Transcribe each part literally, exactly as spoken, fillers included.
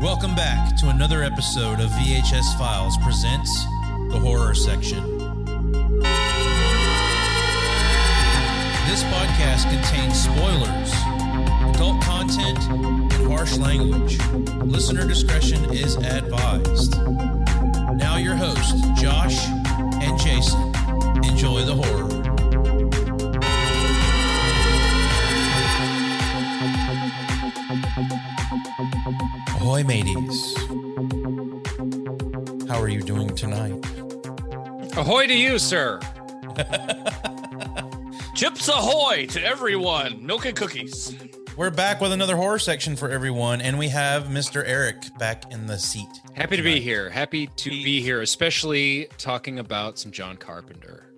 Welcome back to another episode of V H S Files presents The Horror Section. This podcast contains spoilers, adult content, and harsh language. Listener discretion is advised. Now your hosts, Josh and Jason. Enjoy the horror. Ahoy, mateys. How are you doing tonight? Ahoy to you, sir. Chips ahoy to everyone. Milk and cookies. We're back with another horror section for everyone, and we have Mister Eric back in the seat. Happy tonight. to be here. Happy to be here, especially talking about some John Carpenter.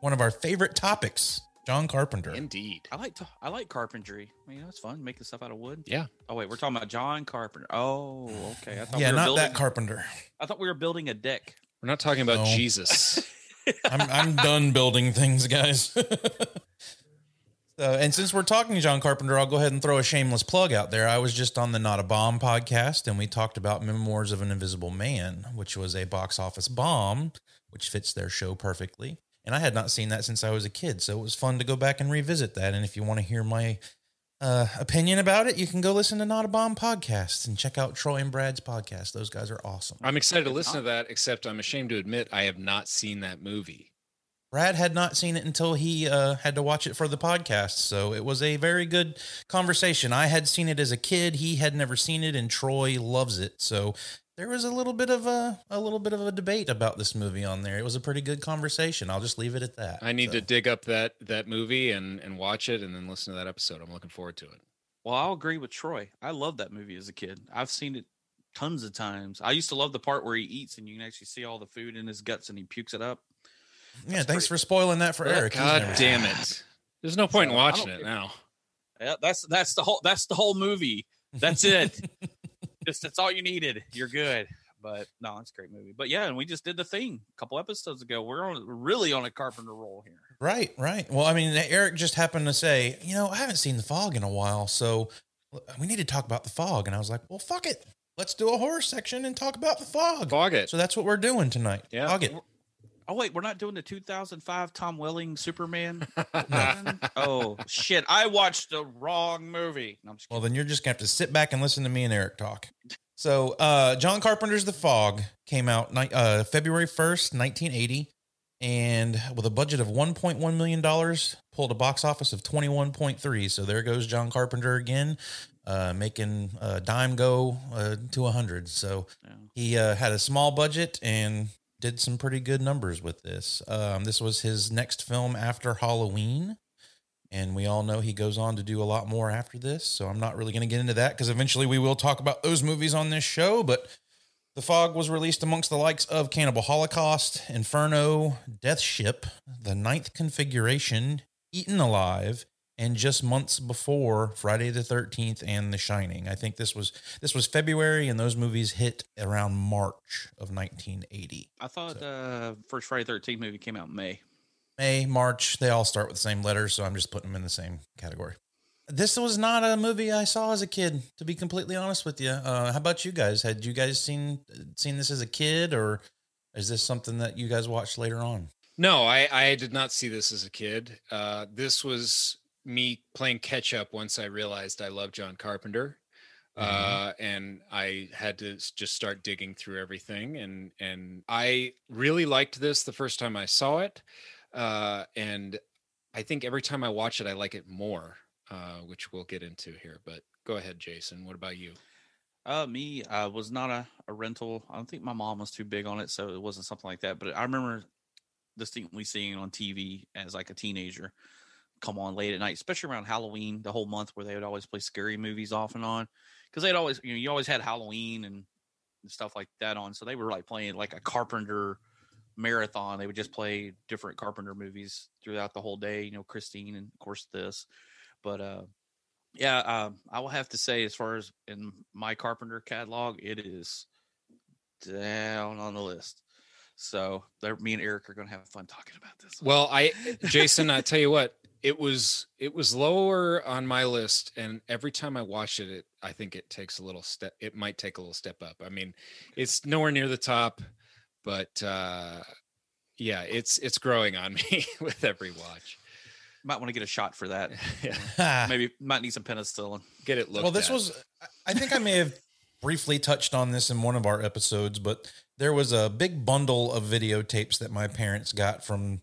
One of our favorite topics. John Carpenter. Indeed. I like to, I like carpentry. I mean, that's fun. Making stuff out of wood. Yeah. Oh, wait. We're talking about John Carpenter. Oh, okay. I thought yeah, we were not building, that Carpenter. I thought we were building a deck. We're not talking about no. Jesus. I'm, I'm done building things, guys. So, and since we're talking John Carpenter, I'll go ahead and throw a shameless plug out there. I was just on the Not a Bomb podcast, and we talked about Memoirs of an Invisible Man, which was a box office bomb, which fits their show perfectly. And I had not seen that since I was a kid, so it was fun to go back and revisit that. And if you want to hear my uh, opinion about it, you can go listen to Not a Bomb Podcast and check out Troy and Brad's podcast. Those guys are awesome. I'm excited to listen to that, except I'm ashamed to admit I have not seen that movie. Brad had not seen it until he uh, had to watch it for the podcast, so it was a very good conversation. I had seen it as a kid. He had never seen it, and Troy loves it, so... There was a little bit of a a little bit of a debate about this movie on there. It was a pretty good conversation. I'll just leave it at that. I need so. to dig up that that movie and, and watch it and then listen to that episode. I'm looking forward to it. Well, I'll agree with Troy. I loved that movie as a kid. I've seen it tons of times. I used to love the part where he eats and you can actually see all the food in his guts and he pukes it up. That's yeah, thanks pretty- for spoiling that for oh, Eric. God damn it. There's no point so, in watching it care. now. Yeah, that's that's the whole that's the whole movie. That's it. Just that's all you needed. You're good. But no, it's a great movie. But yeah, and we just did The Thing a couple episodes ago. We're on really on a Carpenter roll here. Right, right. Well, I mean, Eric just happened to say, you know, I haven't seen The Fog in a while, so we need to talk about The Fog. And I was like, well, fuck it. Let's do a horror section and talk about The Fog. Fog it. So that's what we're doing tonight. Yeah. Fog it. Oh, wait, we're not doing the two thousand five Tom Welling Superman? No. Oh, shit. I watched the wrong movie. No, I'm just well, then you're just going to have to sit back and listen to me and Eric talk. So uh, John Carpenter's The Fog came out uh, February first, nineteen eighty, and with a budget of one point one million dollars, pulled a box office of twenty-one point three. So there goes John Carpenter again, uh, making a dime go uh, to one hundred. So yeah. he uh, had a small budget and... did some pretty good numbers with this. Um, this was his next film after Halloween. And we all know he goes on to do a lot more after this. So I'm not really going to get into that because eventually we will talk about those movies on this show. But The Fog was released amongst the likes of Cannibal Holocaust, Inferno, Death Ship, The Ninth Configuration, Eaten Alive, and just months before Friday the thirteenth and The Shining. I think this was this was February, and those movies hit around March of nineteen eighty. I thought so. uh, first Friday the thirteenth movie came out in May. May, March, they all start with the same letters, so I'm just putting them in the same category. This was not a movie I saw as a kid, to be completely honest with you. Uh, how about you guys? Had you guys seen seen this as a kid, or is this something that you guys watched later on? No, I, I did not see this as a kid. Uh, this was... me playing catch up once I realized I love John Carpenter, mm-hmm. uh, and I had to just start digging through everything. And, and I really liked this the first time I saw it. Uh, and I think every time I watch it, I like it more, uh, which we'll get into here, but go ahead, Jason. What about you? Uh, me, I uh, was not a, a rental. I don't think my mom was too big on it, so it wasn't something like that, but I remember distinctly seeing it on T V as like a teenager come on late at night, especially around Halloween, the whole month where they would always play scary movies off and on, because they'd always, you know, you always had Halloween and stuff like that on, so they were like playing like a Carpenter marathon. They would just play different Carpenter movies throughout the whole day, you know, Christine and of course this. But uh yeah um I will have to say, as far as in my Carpenter catalog, it is down on the list. So me and Eric are gonna have fun talking about this one. Well, I Jason, I tell you what, it was it was lower on my list, and every time I watch it, it I think it takes a little step. It might take a little step up. I mean, it's nowhere near the top, but uh, yeah, it's it's growing on me with every watch. Might want to get a shot for that. Yeah. Maybe might need some penicillin. Get it looked. Well, this at. was. I think I may have briefly touched on this in one of our episodes, but there was a big bundle of videotapes that my parents got from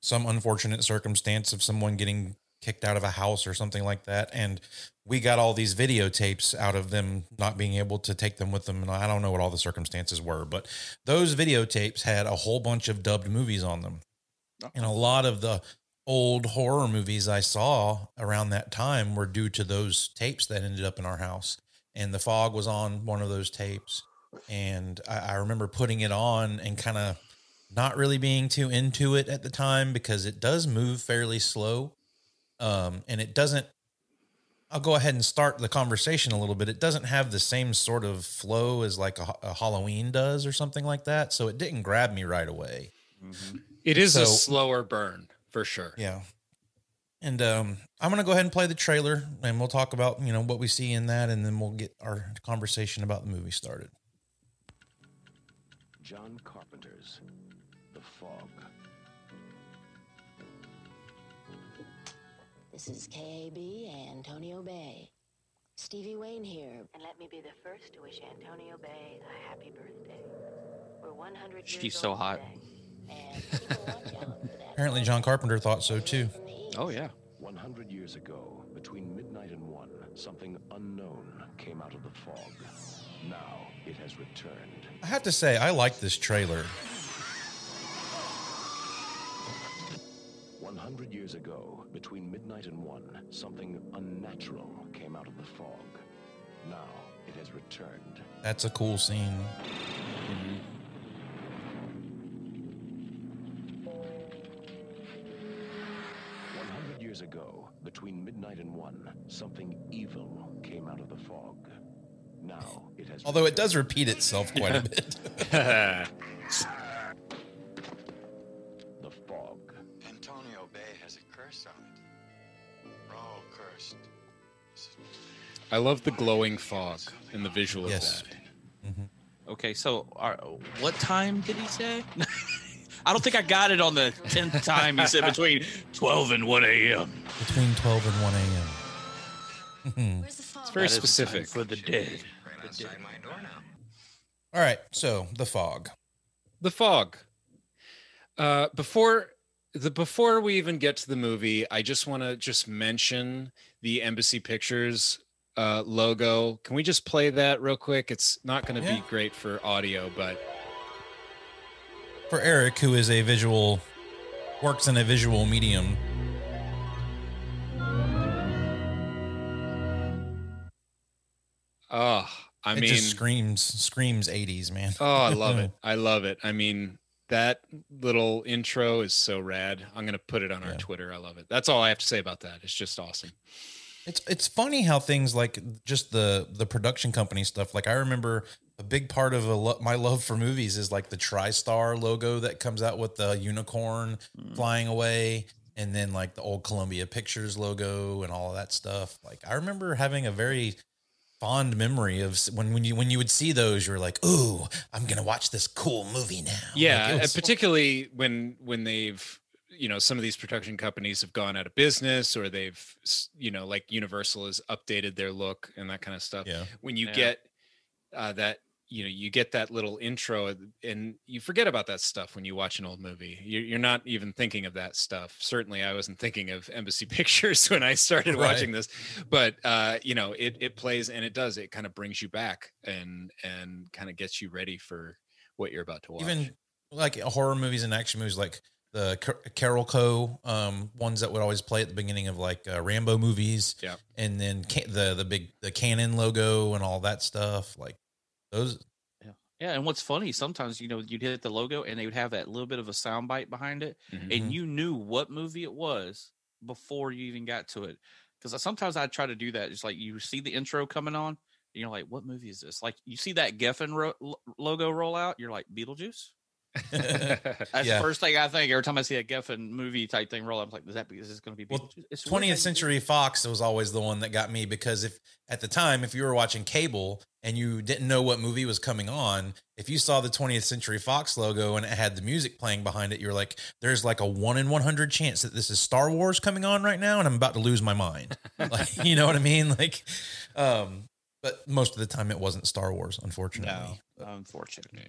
some unfortunate circumstance of someone getting kicked out of a house or something like that. And we got all these videotapes out of them not being able to take them with them. And I don't know what all the circumstances were, but those videotapes had a whole bunch of dubbed movies on them. Oh. And a lot of the old horror movies I saw around that time were due to those tapes that ended up in our house. And The Fog was on one of those tapes. And I, I remember putting it on and kind of not really being too into it at the time because it does move fairly slow. Um, and it doesn't, I'll go ahead and start the conversation a little bit. It doesn't have the same sort of flow as like a, a Halloween does or something like that. So it didn't grab me right away. Mm-hmm. It is so, a slower burn. For sure. Yeah. And um, I'm going to go ahead and play the trailer, and we'll talk about, you know, what we see in that, and then we'll get our conversation about the movie started. John Carpenter's The Fog. This is K A B Antonio Bay. Stevie Wayne here. And let me be the first to wish Antonio Bay a happy birthday. We're one hundred years She's so hot. Today. Apparently John Carpenter thought so too. Oh yeah. one hundred years ago, between midnight and one, something unknown came out of the fog. Now it has returned. I have to say, I like this trailer. one hundred years ago, between midnight and one, something unnatural came out of the fog. Now it has returned. That's a cool scene. Mm-hmm. Ago, between midnight and one, something evil came out of the fog. Now it has. Although it does repeat itself quite a bit. The fog. Antonio Bay has a curse on it. We're all cursed. I love the glowing fog and the visual yes. of that. Mm-hmm. Okay, so our, what time did he say? I don't think I got it on the tenth time you said between twelve and one a.m. Between twelve and one a.m. It's very that specific for the dead. Right the dead. My door now. All right, so the fog. The fog. Uh, before the before we even get to the movie, I just want to just mention the Embassy Pictures uh, logo. Can we just play that real quick? It's not going to yeah. be great for audio, but. For Eric, who is a visual, works in a visual medium. Oh, I it mean, just screams, screams eighties, man. Oh, I love it. I love it. I mean, that little intro is so rad. I'm going to put it on yeah. our Twitter. I love it. That's all I have to say about that. It's just awesome. It's, it's funny how things like just the, the production company stuff. Like I remember a big part of a lo- my love for movies is like the TriStar logo that comes out with the unicorn mm. flying away, and then like the old Columbia Pictures logo and all of that stuff. Like I remember having a very fond memory of when, when you when you would see those, you were like, "Ooh, I'm gonna watch this cool movie now." Yeah, like, was- particularly when when they've you know some of these production companies have gone out of business, or they've you know like Universal has updated their look and that kind of stuff. Yeah. When you yeah. get uh, that. You know, you get that little intro and you forget about that stuff when you watch an old movie. You're not even thinking of that stuff. Certainly, I wasn't thinking of Embassy Pictures when I started right. watching this. But, uh, you know, it it plays and it does. It kind of brings you back and and kind of gets you ready for what you're about to watch. Even like horror movies and action movies like the Carol Co. Um, ones that would always play at the beginning of like uh, Rambo movies. Yeah. And then can- the, the big the Canon logo and all that stuff like. Those, yeah, yeah. And what's funny, sometimes you know you'd hit the logo and they would have that little bit of a sound bite behind it, mm-hmm. and you knew what movie it was before you even got to it. Because sometimes I try to do that. It's like you see the intro coming on, and you're like, "What movie is this?" Like you see that Geffen ro- logo roll out, you're like, "Beetlejuice." That's yeah. the first thing I think every time I see a Geffen movie type thing roll. I'm like, is that because it's going to be? Well, it's twentieth Century Fox was always the one that got me, because if at the time, if you were watching cable and you didn't know what movie was coming on, if you saw the twentieth Century Fox logo and it had the music playing behind it, you're like, there's like a one in one hundred chance that this is Star Wars coming on right now, and I'm about to lose my mind. Like, you know what I mean? Like, um, but most of the time it wasn't Star Wars, unfortunately. No, unfortunately.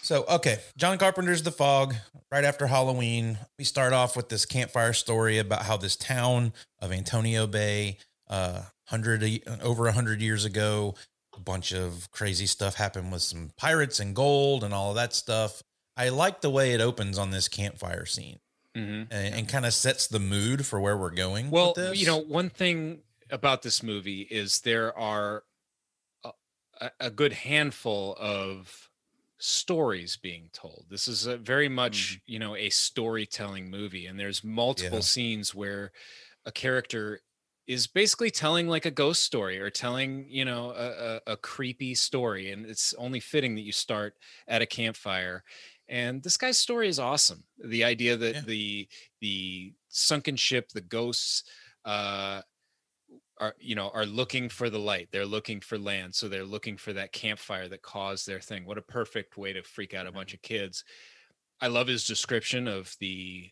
So, okay, John Carpenter's The Fog, right after Halloween. We start off with this campfire story about how this town of Antonio Bay, uh, hundred over one hundred years ago, a bunch of crazy stuff happened with some pirates and gold and all of that stuff. I like the way it opens on this campfire scene, mm-hmm. and, and kind of sets the mood for where we're going. Well, with this. You know, one thing about this movie is there are a, a good handful of stories being told. This is a very much, mm-hmm. you know, a storytelling movie, and there's multiple yeah. scenes where a character is basically telling like a ghost story or telling, you know, a, a, a creepy story. And it's only fitting that you start at a campfire. And this guy's story is awesome. The idea that yeah. the, the sunken ship, the ghosts, uh, are, you know, are looking for the light. They're looking for land. So they're looking for that campfire that caused their thing. What a perfect way to freak out a bunch of kids. I love his description of the,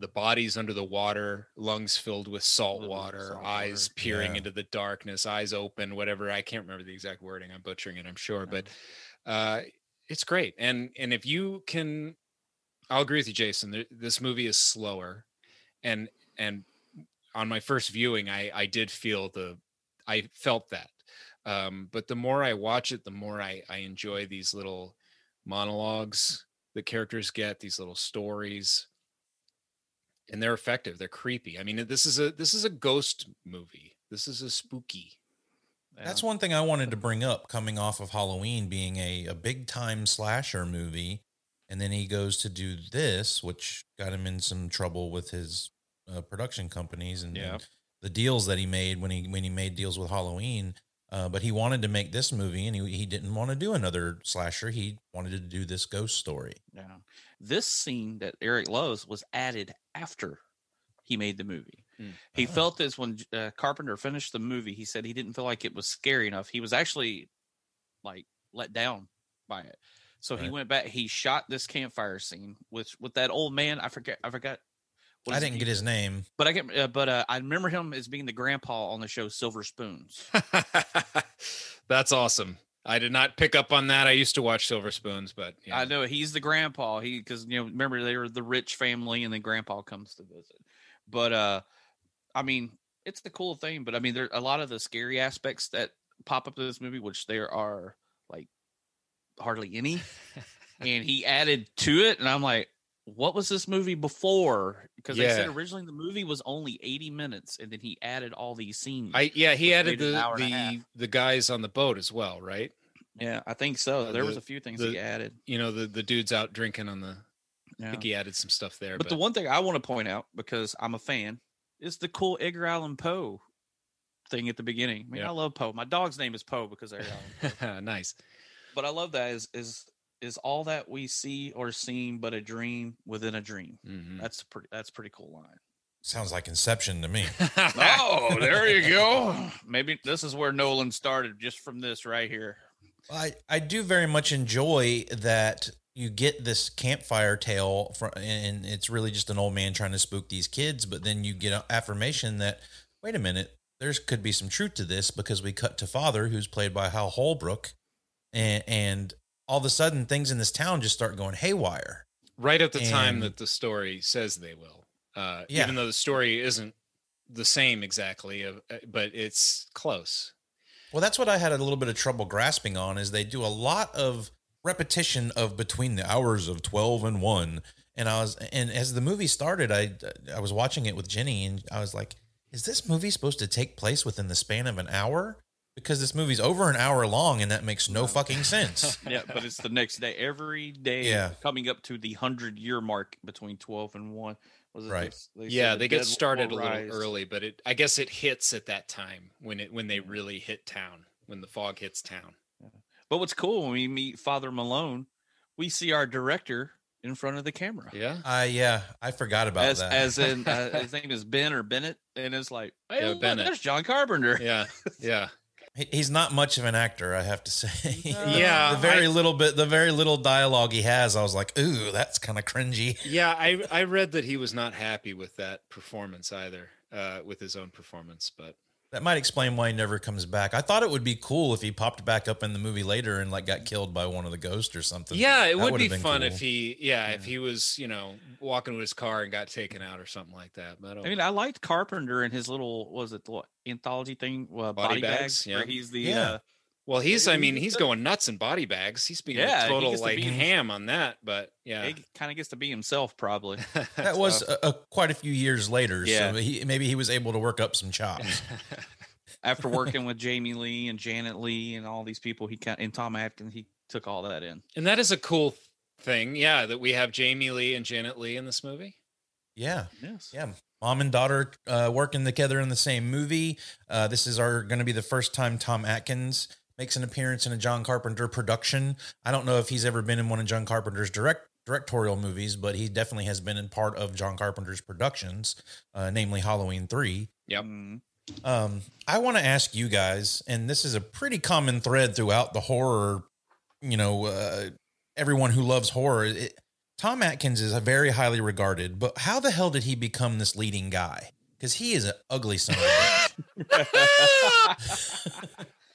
the bodies under the water, lungs filled with salt water, salt eyes water. peering yeah. into the darkness, eyes open, whatever. I can't remember the exact wording. I'm butchering it, I'm sure, but uh, it's great. And, and if you can, I'll agree with you, Jason, th- this movie is slower. And, and on my first viewing, I, I did feel the, I felt that. Um, but the more I watch it, the more I, I enjoy these little monologues the characters get, these little stories. And they're effective. They're creepy. I mean, this is a this is a ghost movie. This is a spooky. Yeah. That's one thing I wanted to bring up, coming off of Halloween being a, a big time slasher movie. And then he goes to do this, which got him in some trouble with his uh, production companies and, yeah. and the deals that he made when he when he made deals with Halloween. Uh, but he wanted to make this movie, and he, he didn't want to do another slasher. He wanted to do this ghost story. Yeah. This scene that Eric loves was added after he made the movie. Mm. He oh. felt this when uh, Carpenter finished the movie, he said he didn't feel like it was scary enough. He was actually like let down by it. So right. he went back, he shot this campfire scene with, with that old man. I forget. I forgot. I didn't get his name, but I get, uh, but uh, I remember him as being the grandpa on the show Silver Spoons. That's awesome. I did not pick up on that. I used to watch Silver Spoons, but yeah. I know he's the grandpa. He because you know remember they were the rich family, and then grandpa comes to visit. But uh, I mean, it's the cool thing. But I mean, there a lot of the scary aspects that pop up in this movie, which there are like hardly any, and he added to it, and I'm like. What was this movie before? Because yeah. they said originally the movie was only eighty minutes, and then he added all these scenes. I yeah, he added the the, the guys on the boat as well, right? Yeah, I think so. Uh, there the, was a few things the, he added. You know, the, the dudes out drinking on the. Yeah. I think he added some stuff there. But, but the one thing I want to point out, because I'm a fan, is the cool Edgar Allan Poe thing at the beginning. I mean, yeah. I love Poe. My dog's name is Poe because Edgar Allan Poe. Nice. But I love that is is. Is all that we see or seem but a dream within a dream. Mm-hmm. That's pretty. That's pretty cool line. Sounds like Inception to me. Oh, there you go. Maybe this is where Nolan started, just from this right here. Well, I I do very much enjoy that you get this campfire tale, from, and it's really just an old man trying to spook these kids. But then you get an affirmation that wait a minute, there's could be some truth to this because we cut to Father, who's played by Hal Holbrook, and. and all of a sudden things in this town just start going haywire. Right at the and, time that the story says they will. Uh, yeah. Even though the story isn't the same exactly, but it's close. Well, that's what I had a little bit of trouble grasping on is they do a lot of repetition of between the hours of twelve and one. And I was, and as the movie started, I, I was watching it with Jenny and I was like, is this movie supposed to take place within the span of an hour? Because this movie's over an hour long, and that makes no fucking sense. Yeah, but it's the next day. Every day yeah. coming up to the hundred-year mark between twelve and one. Was it right. They, they yeah, they get started a little early, but it I guess it hits at that time when it when they really hit town, when the fog hits town. Yeah. But what's cool, when we meet Father Malone, we see our director in front of the camera. Yeah. Uh, yeah. I forgot about as, that. As in, uh, his name is Ben or Bennett. And it's like, hey, yeah, look, there's John Carpenter. Yeah. Yeah. He's not much of an actor, I have to say. Yeah, the very I, little bit, the very little dialogue he has, I was like, "Ooh, that's kind of cringy." Yeah, I I read that he was not happy with that performance either, uh, with his own performance. But that might explain why he never comes back. I thought it would be cool if he popped back up in the movie later and like got killed by one of the ghosts or something. Yeah, it that would be fun cool. if he, yeah, yeah, if he was, you know, walking with his car and got taken out or something like that. But I, I mean, I liked Carpenter and his little what was it what, anthology thing, uh, Body, Body Bags. bags yeah. Where he's the yeah. uh, well, he's I mean he's going nuts in Body Bags. He's being yeah, a total to like be ham on that. But yeah, he kind of gets to be himself probably. That so. was a, a, quite a few years later. Yeah. So he, maybe he was able to work up some chops. After working with Jamie Lee and Janet Leigh and all these people, he kind and Tom Atkins, he took all that in. And that is a cool thing, yeah, that we have Jamie Lee and Janet Leigh in this movie. Yeah. Yes. Yeah. Mom and daughter uh, working together in the same movie. Uh, this is our going to be the first time Tom Atkins makes an appearance in a John Carpenter production. I don't know if he's ever been in one of John Carpenter's direct directorial movies, but he definitely has been in part of John Carpenter's productions, uh, namely Halloween three. Yep. Um, I want to ask you guys, and this is a pretty common thread throughout the horror, you know, uh, everyone who loves horror. It, Tom Atkins is a very highly regarded, but how the hell did he become this leading guy? Because he is an ugly son of a bitch.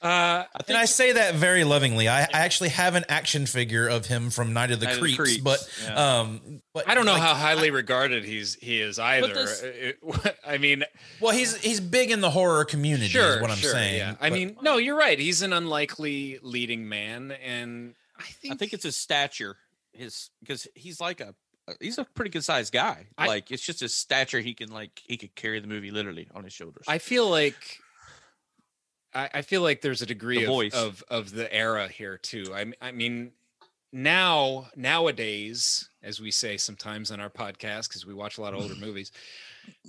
Uh, I and I say that very lovingly. I, I actually have an action figure of him from Night of the, Night Creeps, of the Creeps, but yeah. um, but I don't know like, how highly I, regarded he's he is either. This, it, I mean, well, he's he's big in the horror community, sure, is what I'm sure, saying. Yeah. I but, mean, no, you're right. He's an unlikely leading man, and I think I think it's his stature, his because he's like a he's a pretty good sized guy. I, like it's just his stature. He can like he could carry the movie literally on his shoulders. I feel like. I feel like there's a degree the of, of of the era here too. I, I mean, now nowadays, as we say sometimes on our podcast, because we watch a lot of older movies,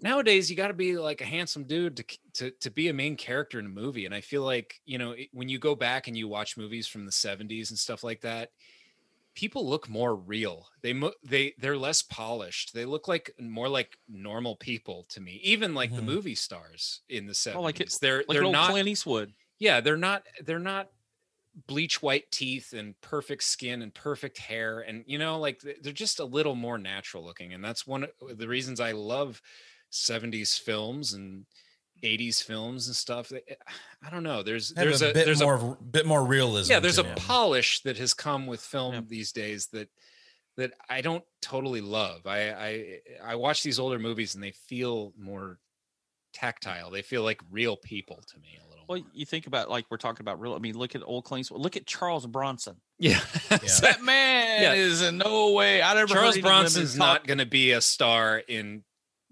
nowadays you got to be like a handsome dude to, to to be a main character in a movie. And I feel like you know it, when you go back and you watch movies from the seventies and stuff like that, people look more real. They mo- they they're less polished. They look like more like normal people to me. Even like mm-hmm. the movie stars in the seventies. Oh, like it, they're like they're old not Clint Eastwood. Yeah, they're not they're not bleach white teeth and perfect skin and perfect hair and you know like they're just a little more natural looking. And that's one of the reasons I love seventies films and eighties films and stuff. I don't know. There's there's a, a bit there's more a, bit more realism. Yeah, there's a him. polish that has come with film yeah. these days that that I don't totally love. I, I I watch these older movies and they feel more tactile. They feel like real people to me a little. Well, more. You think about like we're talking about real. I mean, look at old Clint. Look at Charles Bronson. Yeah, yeah. That man yeah. is in no way. I never. Charles Bronson's not going to be a star in.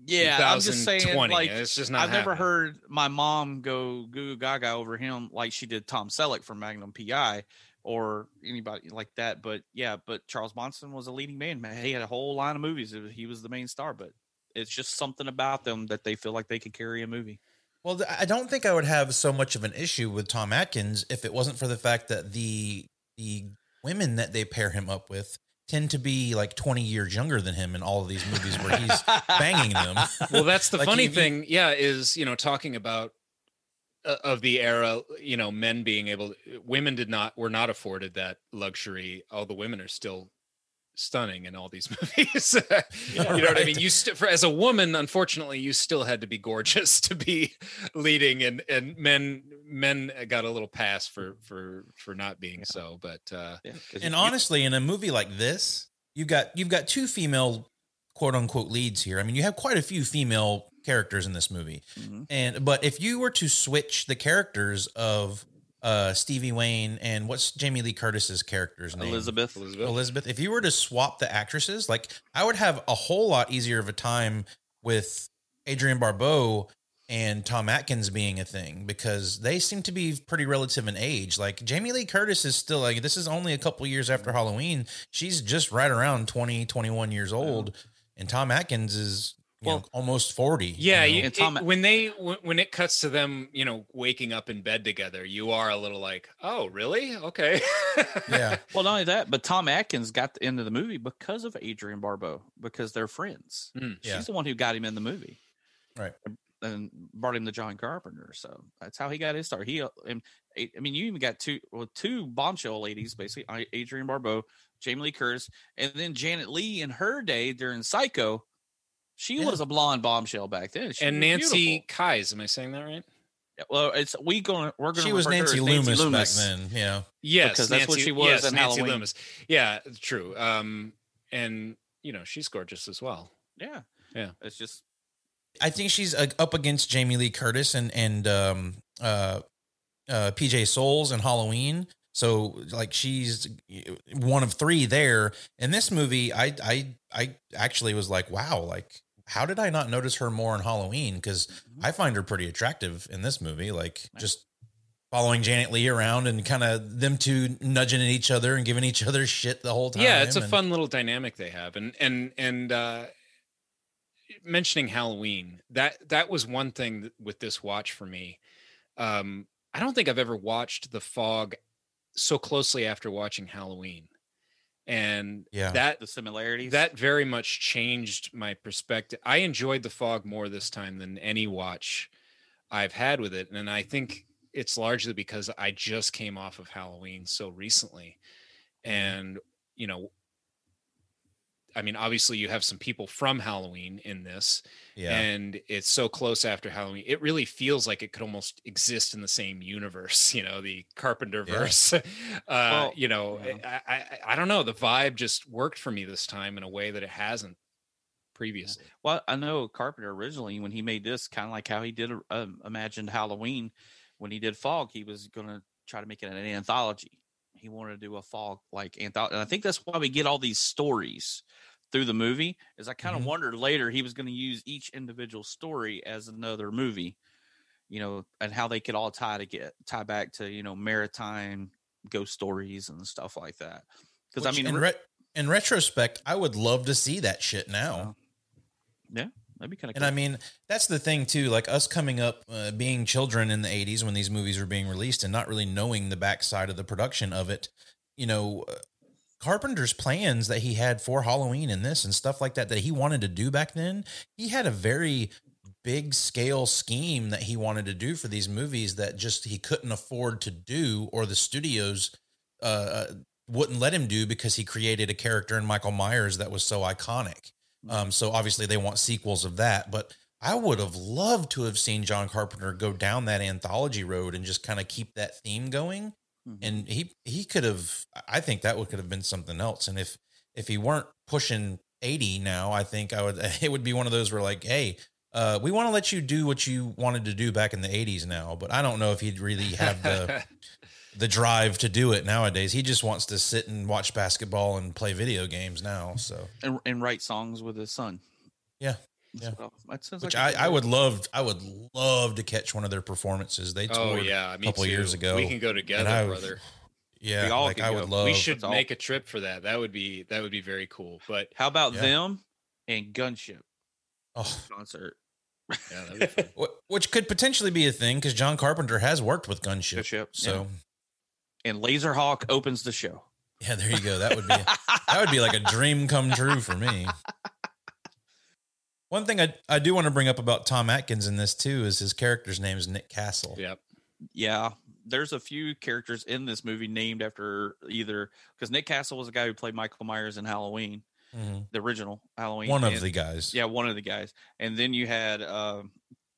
Yeah, I'm just saying, like, it's just not I've happening. Never heard my mom go goo gaga over him like she did Tom Selleck from Magnum P I or anybody like that. But yeah, but Charles Bronson was a leading man. Man, he had a whole line of movies. He was the main star, but it's just something about them that they feel like they could carry a movie. Well, I don't think I would have so much of an issue with Tom Atkins if it wasn't for the fact that the the women that they pair him up with tend to be like twenty years younger than him in all of these movies where he's banging them. Well, that's the like funny he, thing. Yeah. Is, you know, talking about uh, of the era, you know, men being able to, women did not, were not afforded that luxury. All the women are still stunning in all these movies. You know right. what I mean? You st- for, as a woman, unfortunately, you still had to be gorgeous to be leading and, and men, men got a little pass for for for not being yeah. so but uh yeah. and honestly in a movie like this you've got you've got two female quote unquote leads here. I mean you have quite a few female characters in this movie mm-hmm. and but if you were to switch the characters of uh Stevie Wayne and what's Jamie Lee Curtis's character's name Elizabeth Elizabeth, Elizabeth if you were to swap the actresses like I would have a whole lot easier of a time with Adrian Barbeau and Tom Atkins being a thing because they seem to be pretty relative in age. Like Jamie Lee Curtis is still like, this is only a couple years after Halloween. She's just right around twenty, twenty-one years old. And Tom Atkins is well, know, almost forty. Yeah. You know? it, Tom, it, when they, when it cuts to them, you know, waking up in bed together, you are a little like, oh, really? Okay. Yeah. Well, not only that, but Tom Atkins got the end of the movie because of Adrian Barbeau, because they're friends. Mm, She's yeah. the one who got him in the movie. Right. And brought him to John Carpenter. So that's how he got his start. He, and, I mean, you even got two, well, two bombshell ladies, basically, Adrian Barbeau, Jamie Lee Curtis, and then Janet Leigh in her day during Psycho. She yeah. was a blonde bombshell back then. She and Nancy Kies, am I saying that right? Yeah, well, it's we going. We're going. She was Nancy Loomis, Nancy Loomis back then. Yeah. Yes, because Nancy, that's what she was yes, in Nancy Halloween. Loomis. Yeah, true. Um, and you know she's gorgeous as well. Yeah, yeah. It's just, I think she's uh, up against Jamie Lee Curtis and and um uh, uh P J Soles in Halloween. So like she's one of three there in this movie. I I I actually was like, wow, like how did I not notice her more in Halloween? Because I find her pretty attractive in this movie. Like just following Janet Leigh around and kind of them two nudging at each other and giving each other shit the whole time. Yeah, it's a and, fun little dynamic they have. And and and uh, mentioning Halloween, that that was one thing with this watch for me. Um, I don't think I've ever watched The Fog so closely after watching Halloween, and yeah, that the similarities that very much changed my perspective. I enjoyed The Fog more this time than any watch I've had with it. And I think it's largely because I just came off of Halloween so recently. And, you know, I mean, obviously you have some people from Halloween in this yeah. and it's so close after Halloween. It really feels like it could almost exist in the same universe, you know, the Carpenter verse, yeah. uh, well, you know, yeah. I, I, I don't know. The vibe just worked for me this time in a way that it hasn't previously. Yeah. Well, I know Carpenter originally, when he made this, kind of like how he did um, imagined Halloween, when he did Fog, he was going to try to make it an anthology. He wanted to do a Fog like anthology. And I think that's why we get all these stories through the movie, is I kind of mm-hmm. wondered later he was going to use each individual story as another movie, you know, and how they could all tie to get tie back to, you know, maritime ghost stories and stuff like that. Because I mean, in, re- in retrospect, I would love to see that shit now. Yeah. yeah. That'd be kind of cool. And I mean, that's the thing too, like us coming up, uh, being children in the eighties when these movies were being released and not really knowing the backside of the production of it, you know, uh, Carpenter's plans that he had for Halloween and this and stuff like that, that he wanted to do back then, he had a very big scale scheme that he wanted to do for these movies that just, he couldn't afford to do, or the studios, uh, wouldn't let him do, because he created a character in Michael Myers that was so iconic. Um, so obviously they want sequels of that, but I would have loved to have seen John Carpenter go down that anthology road and just kind of keep that theme going. Mm-hmm. And he, he could have, I think that would could have been something else. And if, if he weren't pushing eighty now, I think I would, it would be one of those where like, hey, uh, we want to let you do what you wanted to do back in the eighties now, but I don't know if he'd really have the, the drive to do it nowadays. He just wants to sit and watch basketball and play video games now. So, and, and write songs with his son. Yeah. Yeah. So, that sounds Which like I, I would love, I would love to catch one of their performances. They toured oh, yeah, a couple too. years ago. We can go together, I, brother. Yeah. We all like, I would go. love, we should That's make all. a trip for that. That would be, that would be very cool. But how about yeah. them and Gunship oh. concert? Yeah, that'd be fun. Which could potentially be a thing, because John Carpenter has worked with Gunship. Gunship so, yeah. And Laserhawk opens the show. Yeah, there you go. That would be that would be like a dream come true for me. One thing I I do want to bring up about Tom Atkins in this too is his character's name is Nick Castle. Yep. Yeah, there's a few characters in this movie named after either, because Nick Castle was a guy who played Michael Myers in Halloween, mm-hmm. the original Halloween. One and, of the guys. Yeah, one of the guys. And then you had. Um,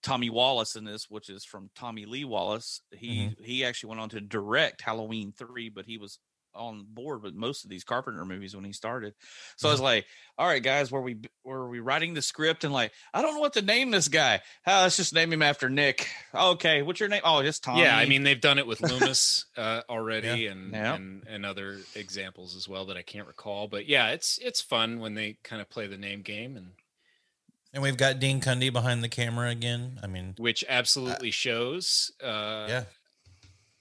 Tommy Wallace in this, which is from Tommy Lee Wallace. He mm-hmm. he actually went on to direct Halloween three, but he was on board with most of these Carpenter movies when he started. So mm-hmm. I was like, all right, guys, were we were we writing the script and like, I don't know what to name this guy. Oh, let's just name him after Nick. Okay, what's your name? Oh, just Tommy. Yeah, I mean, they've done it with Loomis uh, already yeah. And, yeah. and and other examples as well that I can't recall. But yeah, it's it's fun when they kind of play the name game. And And we've got Dean Cundey behind the camera again. I mean, which absolutely uh, shows. Uh, yeah,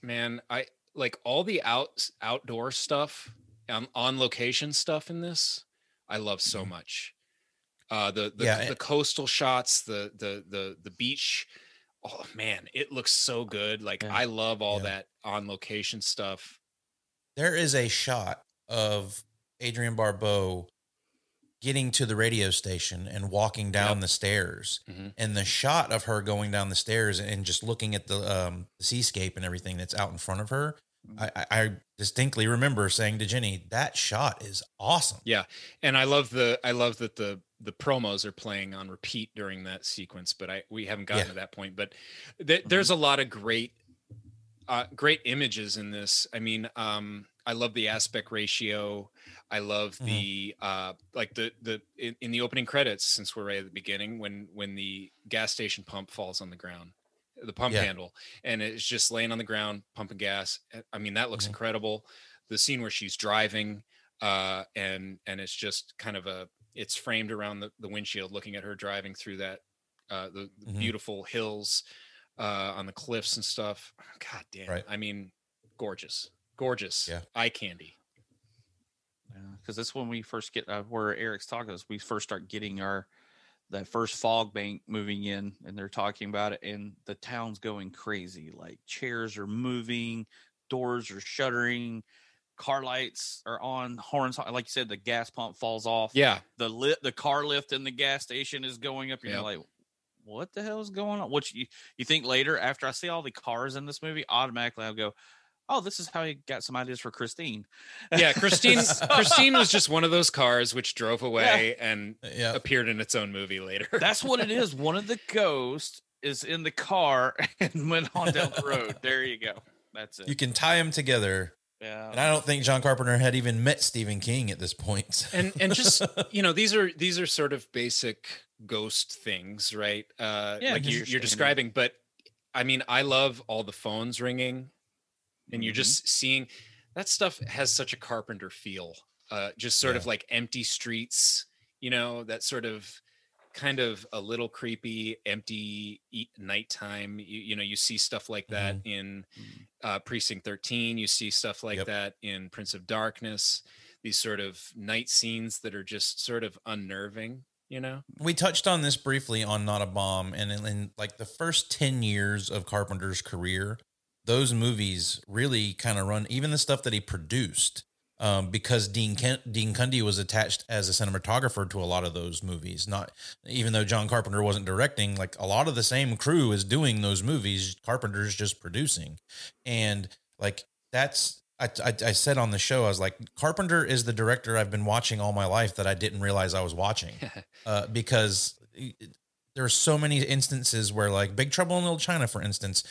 man, I like all the out outdoor stuff, um, on location stuff in this. I love so much. uh, the the, yeah, the coastal shots, the the the the beach. Oh man, it looks so good. Like yeah. I love all yeah. that on location stuff. There is a shot of Adrian Barbeau getting to the radio station and walking down yep. the stairs, mm-hmm. and the shot of her going down the stairs and just looking at the um, the seascape and everything that's out in front of her. I, I distinctly remember saying to Jenny, that shot is awesome. Yeah. And I love the, I love that the, the promos are playing on repeat during that sequence, but I, we haven't gotten yeah. to that point, but th- there's mm-hmm. a lot of great, uh, great images in this. I mean, um, I love the aspect ratio. I love mm-hmm. the, uh, like the, the, in, in the opening credits, since we're right at the beginning, when, when the gas station pump falls on the ground, the pump yeah. handle, and it's just laying on the ground pumping gas. I mean, that looks mm-hmm. incredible. The scene where she's driving uh and and it's just kind of a, it's framed around the, the windshield looking at her driving through that uh the, the mm-hmm. beautiful hills uh on the cliffs and stuff. God damn right. I mean, gorgeous gorgeous yeah. eye candy. Yeah, because that's when we first get uh, where Eric's talking us, we first start getting our that first fog bank moving in, and they're talking about it, and the town's going crazy. Like chairs are moving, doors are shuttering, car lights are on, horns. Like you said, the gas pump falls off. Yeah. The lit, the car lift in the gas station is going up. You're yep. like, what the hell is going on? Which you, you think later, after I see all the cars in this movie, automatically I'll go, oh, this is how he got some ideas for Christine. Yeah, Christine Christine was just one of those cars which drove away yeah. and yeah. appeared in its own movie later. That's what it is. One of the ghosts is in the car and went on down the road. There you go. That's it. You can tie them together. Yeah. And I don't think John Carpenter had even met Stephen King at this point. So. And and just, you know, these are these are sort of basic ghost things, right? Uh, yeah, like you, you're describing. But, I mean, I love all the phones ringing. And you're just mm-hmm. seeing that stuff has such a Carpenter feel, uh, just sort yeah. of like empty streets, you know, that sort of kind of a little creepy, empty nighttime. You, you know, you see stuff like that mm-hmm. in uh, Precinct thirteen. You see stuff like yep. that in Prince of Darkness, these sort of night scenes that are just sort of unnerving. You know, we touched on this briefly on Not a Bomb, and in, in like the first ten years of Carpenter's career, those movies really kind of run, even the stuff that he produced, um, because Dean Kent, Dean Cundey was attached as a cinematographer to a lot of those movies. Not even though John Carpenter wasn't directing, like a lot of the same crew is doing those movies. Carpenter's just producing, and like that's I, I, I said on the show, I was like, Carpenter is the director I've been watching all my life that I didn't realize I was watching, uh, because it, there are so many instances where, like Big Trouble in Little China, for instance,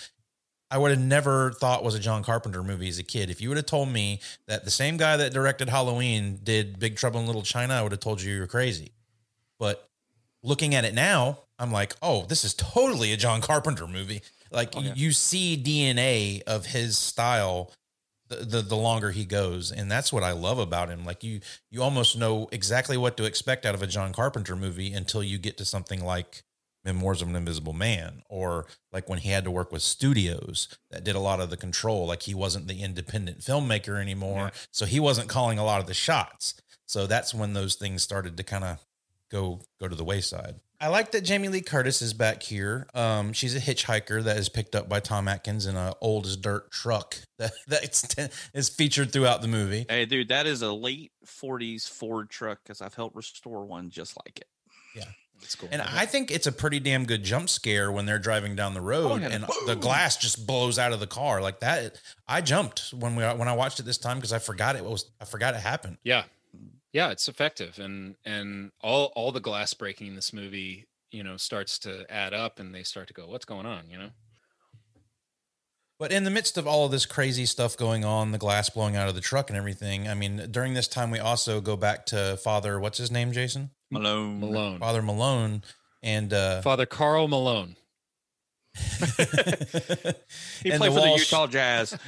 I would have never thought was a John Carpenter movie as a kid. If you would have told me that the same guy that directed Halloween did Big Trouble in Little China, I would have told you you're crazy. But looking at it now, I'm like, oh, this is totally a John Carpenter movie. Like oh, yeah. you see D N A of his style the, the the longer he goes, and that's what I love about him. Like you, you almost know exactly what to expect out of a John Carpenter movie until you get to something like Memoirs of an Invisible Man, or like when he had to work with studios that did a lot of the control. Like he wasn't the independent filmmaker anymore. Yeah. So he wasn't calling a lot of the shots. So that's when those things started to kind of go, go to the wayside. I like that Jamie Lee Curtis is back here. Um, she's a hitchhiker that is picked up by Tom Atkins in an old as dirt truck that that is featured throughout the movie. Hey dude, that is a late forties Ford truck, 'cause I've helped restore one just like it. Yeah. It's cool. And I think it's a pretty damn good jump scare when they're driving down the road oh, yeah. and Boom. The glass just blows out of the car like that. I jumped when we when I watched it this time because I forgot it was I forgot it happened. Yeah, yeah, it's effective, and and all all the glass breaking in this movie, you know, starts to add up, and they start to go, what's going on, you know? But in the midst of all of this crazy stuff going on, the glass blowing out of the truck and everything, I mean, during this time we also go back to Father, what's his name, Jason? Malone. Malone. Father Malone and uh, Father Carl Malone. He played the for the Utah sh- Jazz.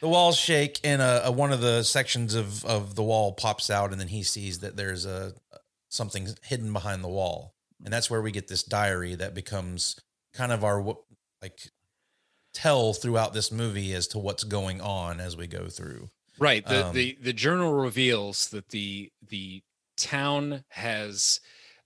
The walls shake, and uh, one of the sections of, of the wall pops out, and then he sees that there's a something hidden behind the wall, and that's where we get this diary that becomes kind of our like tell throughout this movie as to what's going on as we go through. Right. The um, the, the journal reveals that the the town has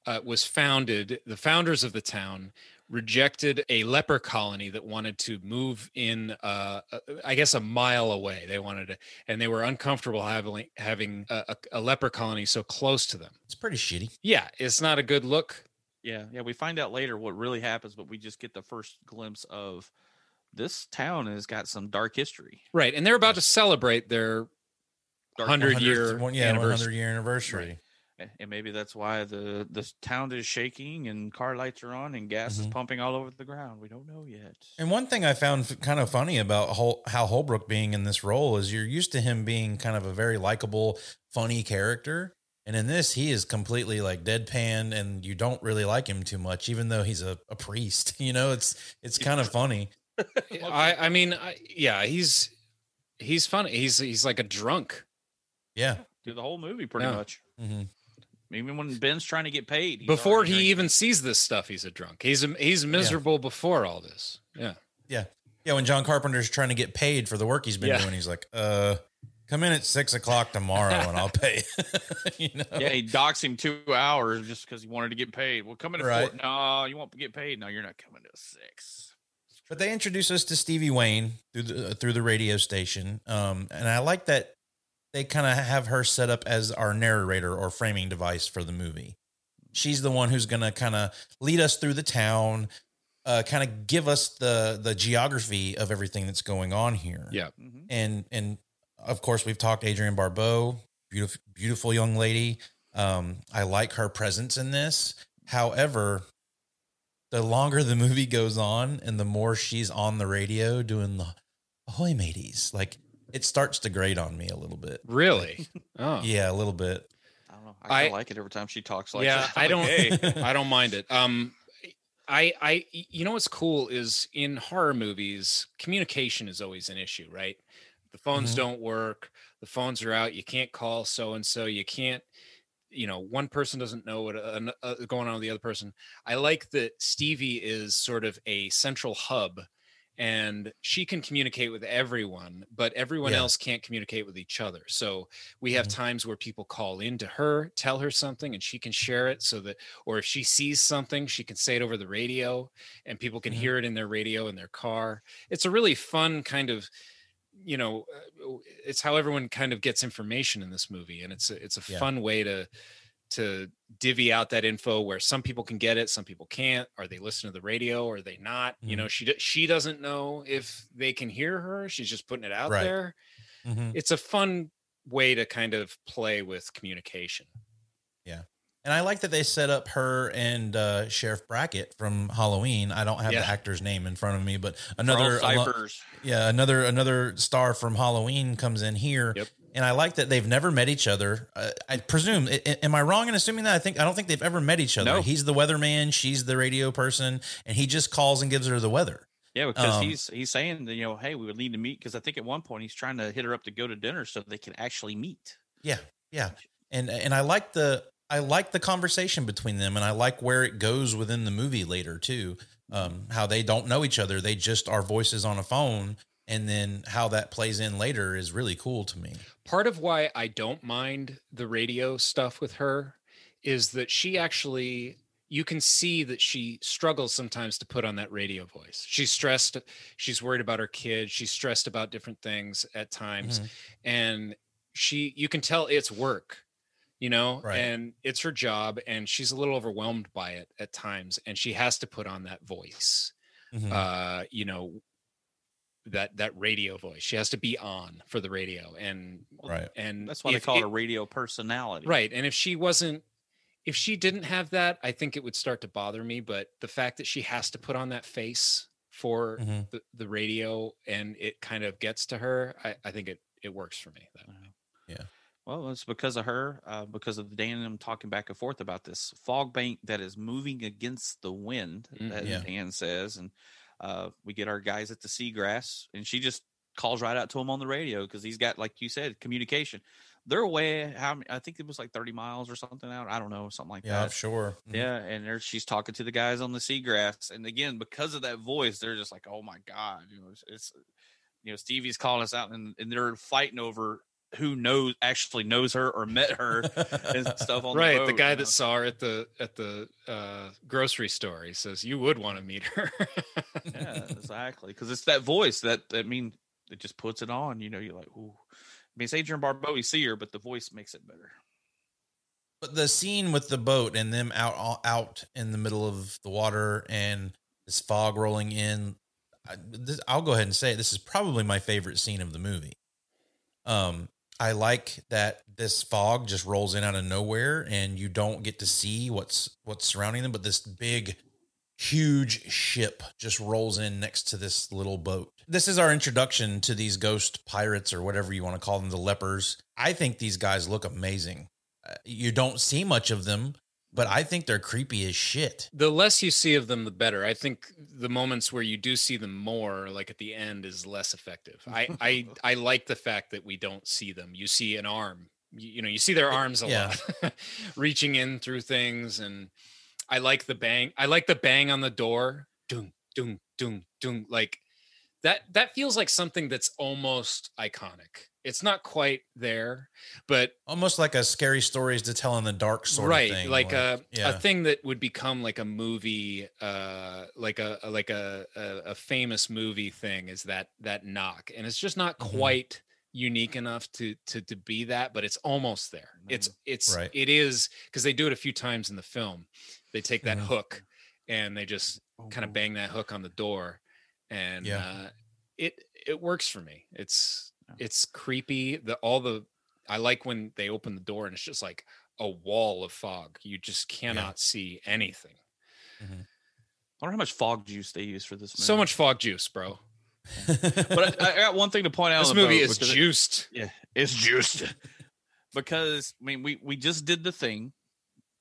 uh, was founded. The founders of the town rejected a leper colony that wanted to move in, uh, I guess, a mile away. They wanted to, and they were uncomfortable having having a, a, a leper colony so close to them. It's pretty shitty. Yeah, it's not a good look. Yeah, yeah. We find out later what really happens, but we just get the first glimpse of this town has got some dark history. Right, and they're about to celebrate their hundred year one, yeah, anniversary. one hundred year anniversary. Right. And maybe that's why the, the town is shaking and car lights are on and gas mm-hmm. is pumping all over the ground. We don't know yet. And one thing I found f- kind of funny about Hol- Hal Holbrook being in this role is you're used to him being kind of a very likable, funny character. And in this, he is completely like deadpan and you don't really like him too much, even though he's a, a priest. You know, it's it's kind of funny. I, I mean, I, yeah, he's he's funny. He's, he's like a drunk. Yeah. Through the whole movie, pretty yeah. much. Mm-hmm. Even when Ben's trying to get paid, before he drinking. even sees this stuff, he's a drunk. He's a, he's miserable yeah. before all this. Yeah, yeah, yeah. When John Carpenter's trying to get paid for the work he's been yeah. doing, he's like, "Uh, come in at six o'clock tomorrow and I'll pay." You know? Yeah, he docks him two hours just because he wanted to get paid. Well, come in at right. four. No, you won't get paid. No, you're not coming to six. But they introduce us to Stevie Wayne through the through the radio station, um, and I like that. They kind of have her set up as our narrator or framing device for the movie. She's the one who's going to kind of lead us through the town, uh, kind of give us the the geography of everything that's going on here. Yeah. Mm-hmm. And, and of course, we've talked Adrian Barbeau, beautiful, beautiful young lady. Um, I like her presence in this. However, the longer the movie goes on and the more she's on the radio doing the ahoy mateys, like, it starts to grate on me a little bit. Really? Oh. Yeah, a little bit. I don't know. I, I like it every time she talks like yeah, that. Yeah, I don't hey. I don't mind it. Um I I you know what's cool is in horror movies, communication is always an issue, right? The phones mm-hmm. don't work, the phones are out, you can't call so and so, you can't you know, one person doesn't know what uh, uh, going on with the other person. I like that Stevie is sort of a central hub. And she can communicate with everyone, but everyone yeah. else can't communicate with each other. So we have mm-hmm. times where people call in to her, tell her something, and she can share it so that, or if she sees something, she can say it over the radio and people can mm-hmm. hear it in their radio, in their car. It's a really fun kind of, you know, it's how everyone kind of gets information in this movie. And it's a, it's a yeah. fun way to, to divvy out that info where some people can get it, some people can't. Are they listening to the radio? Are they not? Mm-hmm. You know, she she doesn't know if they can hear her. She's just putting it out right. there. Mm-hmm. It's a fun way to kind of play with communication. Yeah. And I like that they set up her and uh, Sheriff Brackett from Halloween. I don't have yeah. the actor's name in front of me, but another al- yeah, another another star from Halloween comes in here. Yep. And I like that they've never met each other. Uh, I presume. I, am I wrong in assuming that? I think I don't think they've ever met each other. No. He's the weatherman, she's the radio person, and he just calls and gives her the weather. Yeah, because um, he's he's saying that, you know, hey, we would need to meet because I think at one point he's trying to hit her up to go to dinner so they can actually meet. Yeah, yeah, and and I like the I like the conversation between them, and I like where it goes within the movie later too. Um, how they don't know each other; they just are voices on a phone. And then how that plays in later is really cool to me. Part of why I don't mind the radio stuff with her is that she actually, you can see that she struggles sometimes to put on that radio voice. She's stressed. She's worried about her kids. She's stressed about different things at times. Mm-hmm. And she, you can tell it's work, you know, right. and it's her job. And she's a little overwhelmed by it at times. And she has to put on that voice, mm-hmm. uh, you know, that that radio voice. She has to be on for the radio, and right and that's why they call it a radio personality, right? And if she wasn't if she didn't have that, I think it would start to bother me. But the fact that she has to put on that face for mm-hmm. the, the radio, and it kind of gets to her, i, I think it it works for me that way. Yeah, well, it's because of her, uh because of Dan and them talking back and forth about this fog bank that is moving against the wind, mm-hmm. that yeah. Dan says. And Uh, we get our guys at the Seagrass, and she just calls right out to him on the radio because he's got, like you said, communication. They're away, how, I think it was like thirty miles or something out. I don't know, something like yeah, that. Yeah, sure. Yeah, and there she's talking to the guys on the Seagrass, and again, because of that voice, they're just like, "Oh my God!" You know, it's, it's you know, Stevie's calling us out, and, and they're fighting over who knows actually knows her or met her and stuff on right, the boat, the guy you know? that saw her at the at the uh, grocery store. He says you would want to meet her. Yeah, exactly, because it's that voice that I mean it just puts it on. You know, you're like, ooh. I mean, it's Adrian Barbeau. You see her, but the voice makes it better. But the scene with the boat and them out out in the middle of the water and this fog rolling in. I, this, I'll go ahead and say it, this is probably my favorite scene of the movie. Um, I like that this fog just rolls in out of nowhere and you don't get to see what's what's surrounding them, but this big, huge ship just rolls in next to this little boat. This is our introduction to these ghost pirates or whatever you want to call them, the lepers. I think these guys look amazing. Uh, you don't see much of them, but I think they're creepy as shit. The less you see of them, the better. I think the moments where you do see them more, like at the end, is less effective. I I, I like the fact that we don't see them. You see an arm. You, you know, you see their arms a yeah. lot, reaching in through things. And I like the bang. I like the bang on the door. Doom, doom, doom, doom. Like that. That feels like something that's almost iconic. It's not quite there, but almost like a scary stories to tell in the dark sort right, of thing. Right, like, like a, yeah. a thing that would become like a movie, uh, like a like a, a a famous movie thing is that that knock, and it's just not quite mm-hmm. unique enough to to to be that, but it's almost there. Mm-hmm. It's it's right. it is because they do it a few times in the film. They take that mm-hmm. hook and they just kind of bang that hook on the door, and yeah. uh, it it works for me. It's It's creepy. The all the I like when they open the door and it's just like a wall of fog. You just cannot yeah. see anything. Mm-hmm. I don't know how much fog juice they use for this movie. So much fog juice, bro. But I, I got one thing to point out. This movie is juiced. It, yeah, it's juiced. Because I mean, we we just did The Thing,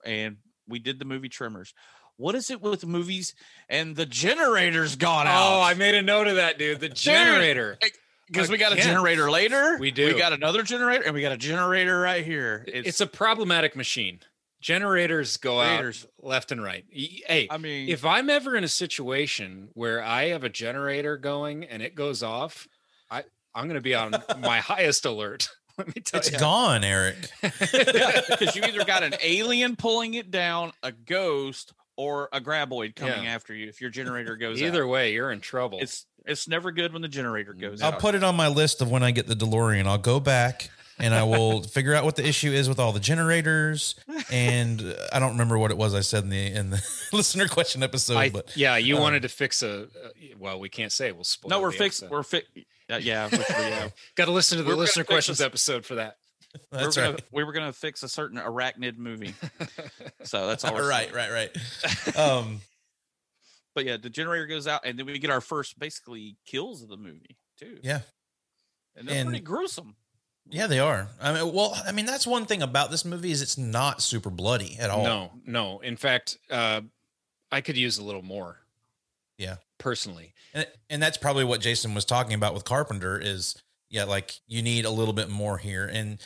and we did the movie Tremors. What is it with movies and the generator's gone out? Oh, I made a note of that, dude. The generator. Dude, it, Because we got a generator later. We do. We got another generator, and we got a generator right here. It's, it's a problematic machine. Generators go generators. out left and right. Hey, I mean, if I'm ever in a situation where I have a generator going and it goes off, I, I'm going to be on my highest alert. Let me tell it's you. It's gone, Eric. Because you either got an alien pulling it down, a ghost, or a graboid coming yeah. after you if your generator goes either out. Way, you're in trouble. It's it's never good when the generator goes I'll out. I'll put it on my list of when I get the DeLorean. I'll go back and I will figure out what the issue is with all the generators. And uh, I don't remember what it was I said in the in the listener question episode. I, but yeah, you um, wanted to fix a. Uh, well, we can't say we'll spoil. No, we're fixing. We're fi- uh, Yeah, yeah. Got to listen to the we're listener questions this. episode for that. That's we're gonna, right. We were going to fix a certain arachnid movie. So that's all. Right, right, right. Um, but yeah, the generator goes out and then we get our first basically kills of the movie too. Yeah. And they're and, pretty gruesome. Yeah, they are. I mean, well, I mean, that's one thing about this movie is it's not super bloody at all. No, no. In fact, uh, I could use a little more. Yeah. Personally. And, and that's probably what Jason was talking about with Carpenter is, yeah, like you need a little bit more here. And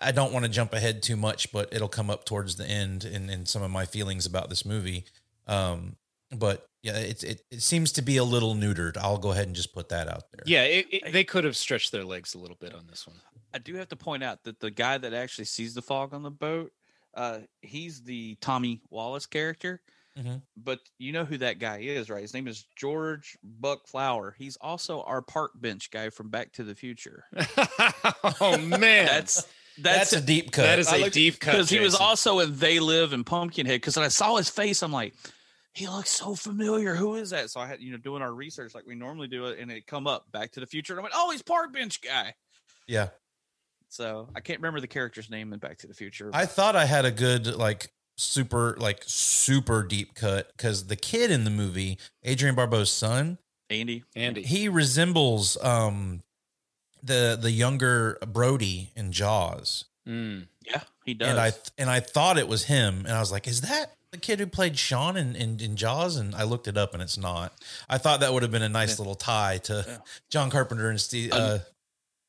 I don't want to jump ahead too much, but it'll come up towards the end in, in some of my feelings about this movie. Um, but yeah, it, it it seems to be a little neutered. I'll go ahead and just put that out there. Yeah, it, it, they could have stretched their legs a little bit on this one. I do have to point out that the guy that actually sees the fog on the boat, uh, he's the Tommy Wallace character. Mm-hmm. But you know who that guy is, right? His name is George Buckflower. He's also our park bench guy from Back to the Future. Oh, man. That's... That's, that's a deep cut. That is a looked, deep cut. Because he was also in They Live and Pumpkinhead. Because when I saw his face, I'm like, he looks so familiar. Who is that? So I had, you know, doing our research like we normally do it, and it come up Back to the Future. And I went, oh, he's park bench guy. Yeah. So I can't remember the character's name in Back to the Future. I thought I had a good, like, super, like, super deep cut because the kid in the movie, Adrian Barbeau's son, Andy, Andy, he resembles, um, the the younger Brody in Jaws. Mm, yeah, he does. And I th- and I thought it was him, and I was like, is that the kid who played Sean in, in, in Jaws? And I looked it up, and it's not. I thought that would have been a nice yeah. little tie to yeah. John Carpenter and Steve, uh,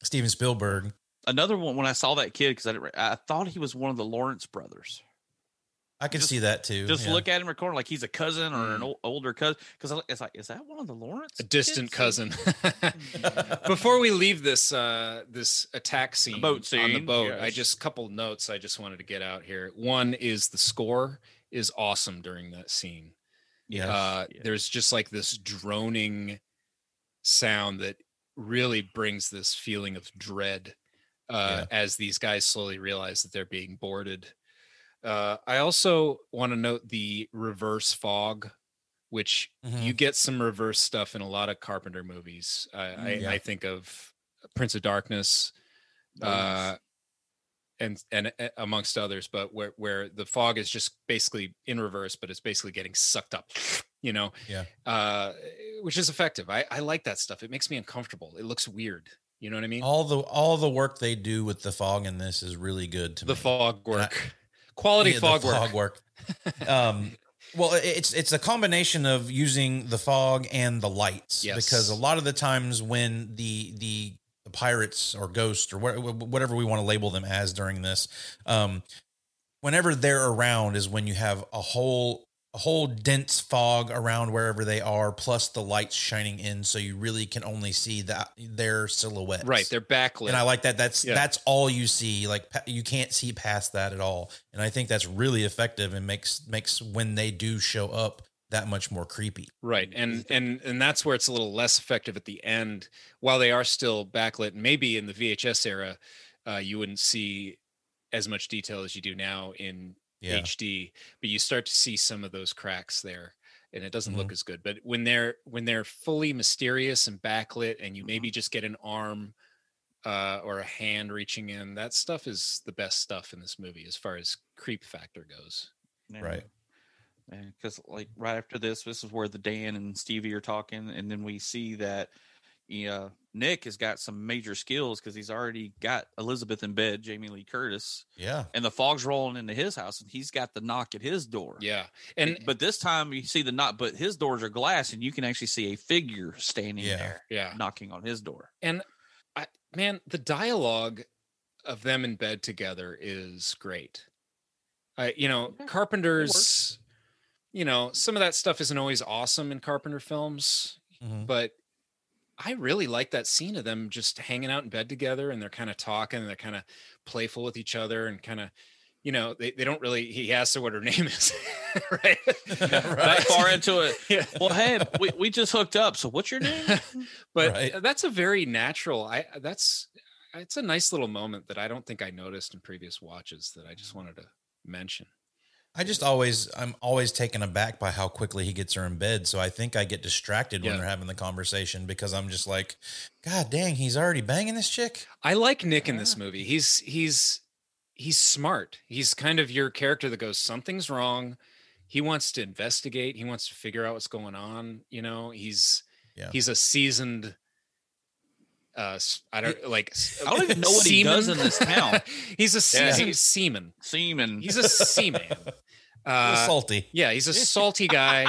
Steven Spielberg. Another one, when I saw that kid, because I, I thought he was one of the Lawrence brothers. I could just see that too. Just yeah. look at him recording like he's a cousin or an o- older cousin. Because it's like, is that one of the Lawrence? A distant kids? cousin. Before we leave this uh, this attack scene, the boat scene on the boat, yes. I just a couple notes I just wanted to get out here. One is the score is awesome during that scene. Yeah, uh, yes. There's just like this droning sound that really brings this feeling of dread uh, yeah. as these guys slowly realize that they're being boarded. Uh, I also want to note the reverse fog, which mm-hmm. you get some reverse stuff in a lot of Carpenter movies. I, mm, yeah. I, I think of Prince of Darkness, oh, uh, yes. and and amongst others, but where, where the fog is just basically in reverse, but it's basically getting sucked up, you know, yeah. uh, which is effective. I, I like that stuff. It makes me uncomfortable. It looks weird. You know what I mean? All the all the work they do with the fog in this is really good to the me. The fog work. Quality yeah, fog, the fog work. work. Um, well, it's it's a combination of using the fog and the lights, yes. because a lot of the times when the the, the pirates or ghosts or wh- whatever we want to label them as during this, um, whenever they're around is when you have a whole a whole dense fog around wherever they are, plus the lights shining in, so you really can only see that their silhouettes. Right, they're backlit. And I like that. That's yeah. that's all you see. Like you can't see past that at all. And I think that's really effective and makes makes when they do show up that much more creepy. Right, and and and that's where it's a little less effective at the end. While they are still backlit, maybe in the V H S era, uh, you wouldn't see as much detail as you do now in Yeah. H D, but you start to see some of those cracks there, and it doesn't mm-hmm. look as good. But when they're when they're fully mysterious and backlit, and you mm-hmm. maybe just get an arm uh, or a hand reaching in, that stuff is the best stuff in this movie as far as creep factor goes. Yeah. Right. Because yeah, like right after this, this is where the Dan and Stevie are talking, and then we see that yeah, Nick has got some major skills because he's already got Elizabeth in bed, Jamie Lee Curtis. Yeah. And the fog's rolling into his house, and he's got the knock at his door. Yeah. And but this time you see the knock, but his doors are glass, and you can actually see a figure standing yeah, there yeah. knocking on his door. And I, man, the dialogue of them in bed together is great. I, you know, yeah, Carpenter's, you know, some of that stuff isn't always awesome in Carpenter films, mm-hmm. but I really like that scene of them just hanging out in bed together, and they're kind of talking, and they're kind of playful with each other, and kind of, you know, they, they don't really, he asks her what her name is, right? Not right. far into it. Yeah. Well, hey, we, we just hooked up. So what's your name? But right. that's a very natural, I that's, it's a nice little moment that I don't think I noticed in previous watches that I just wanted to mention. I just always, I'm always taken aback by how quickly he gets her in bed. So I think I get distracted yeah. when they're having the conversation, because I'm just like, God dang, he's already banging this chick. I like Nick in this movie. He's, he's, he's smart. He's kind of your character that goes, something's wrong. He wants to investigate. He wants to figure out what's going on. You know, he's, yeah. he's a seasoned Uh, I don't like. I don't even know what seaman? he does in this town. he's a season, yeah. seaman. Seaman. He's a seaman. Uh, salty. Yeah, he's a salty guy,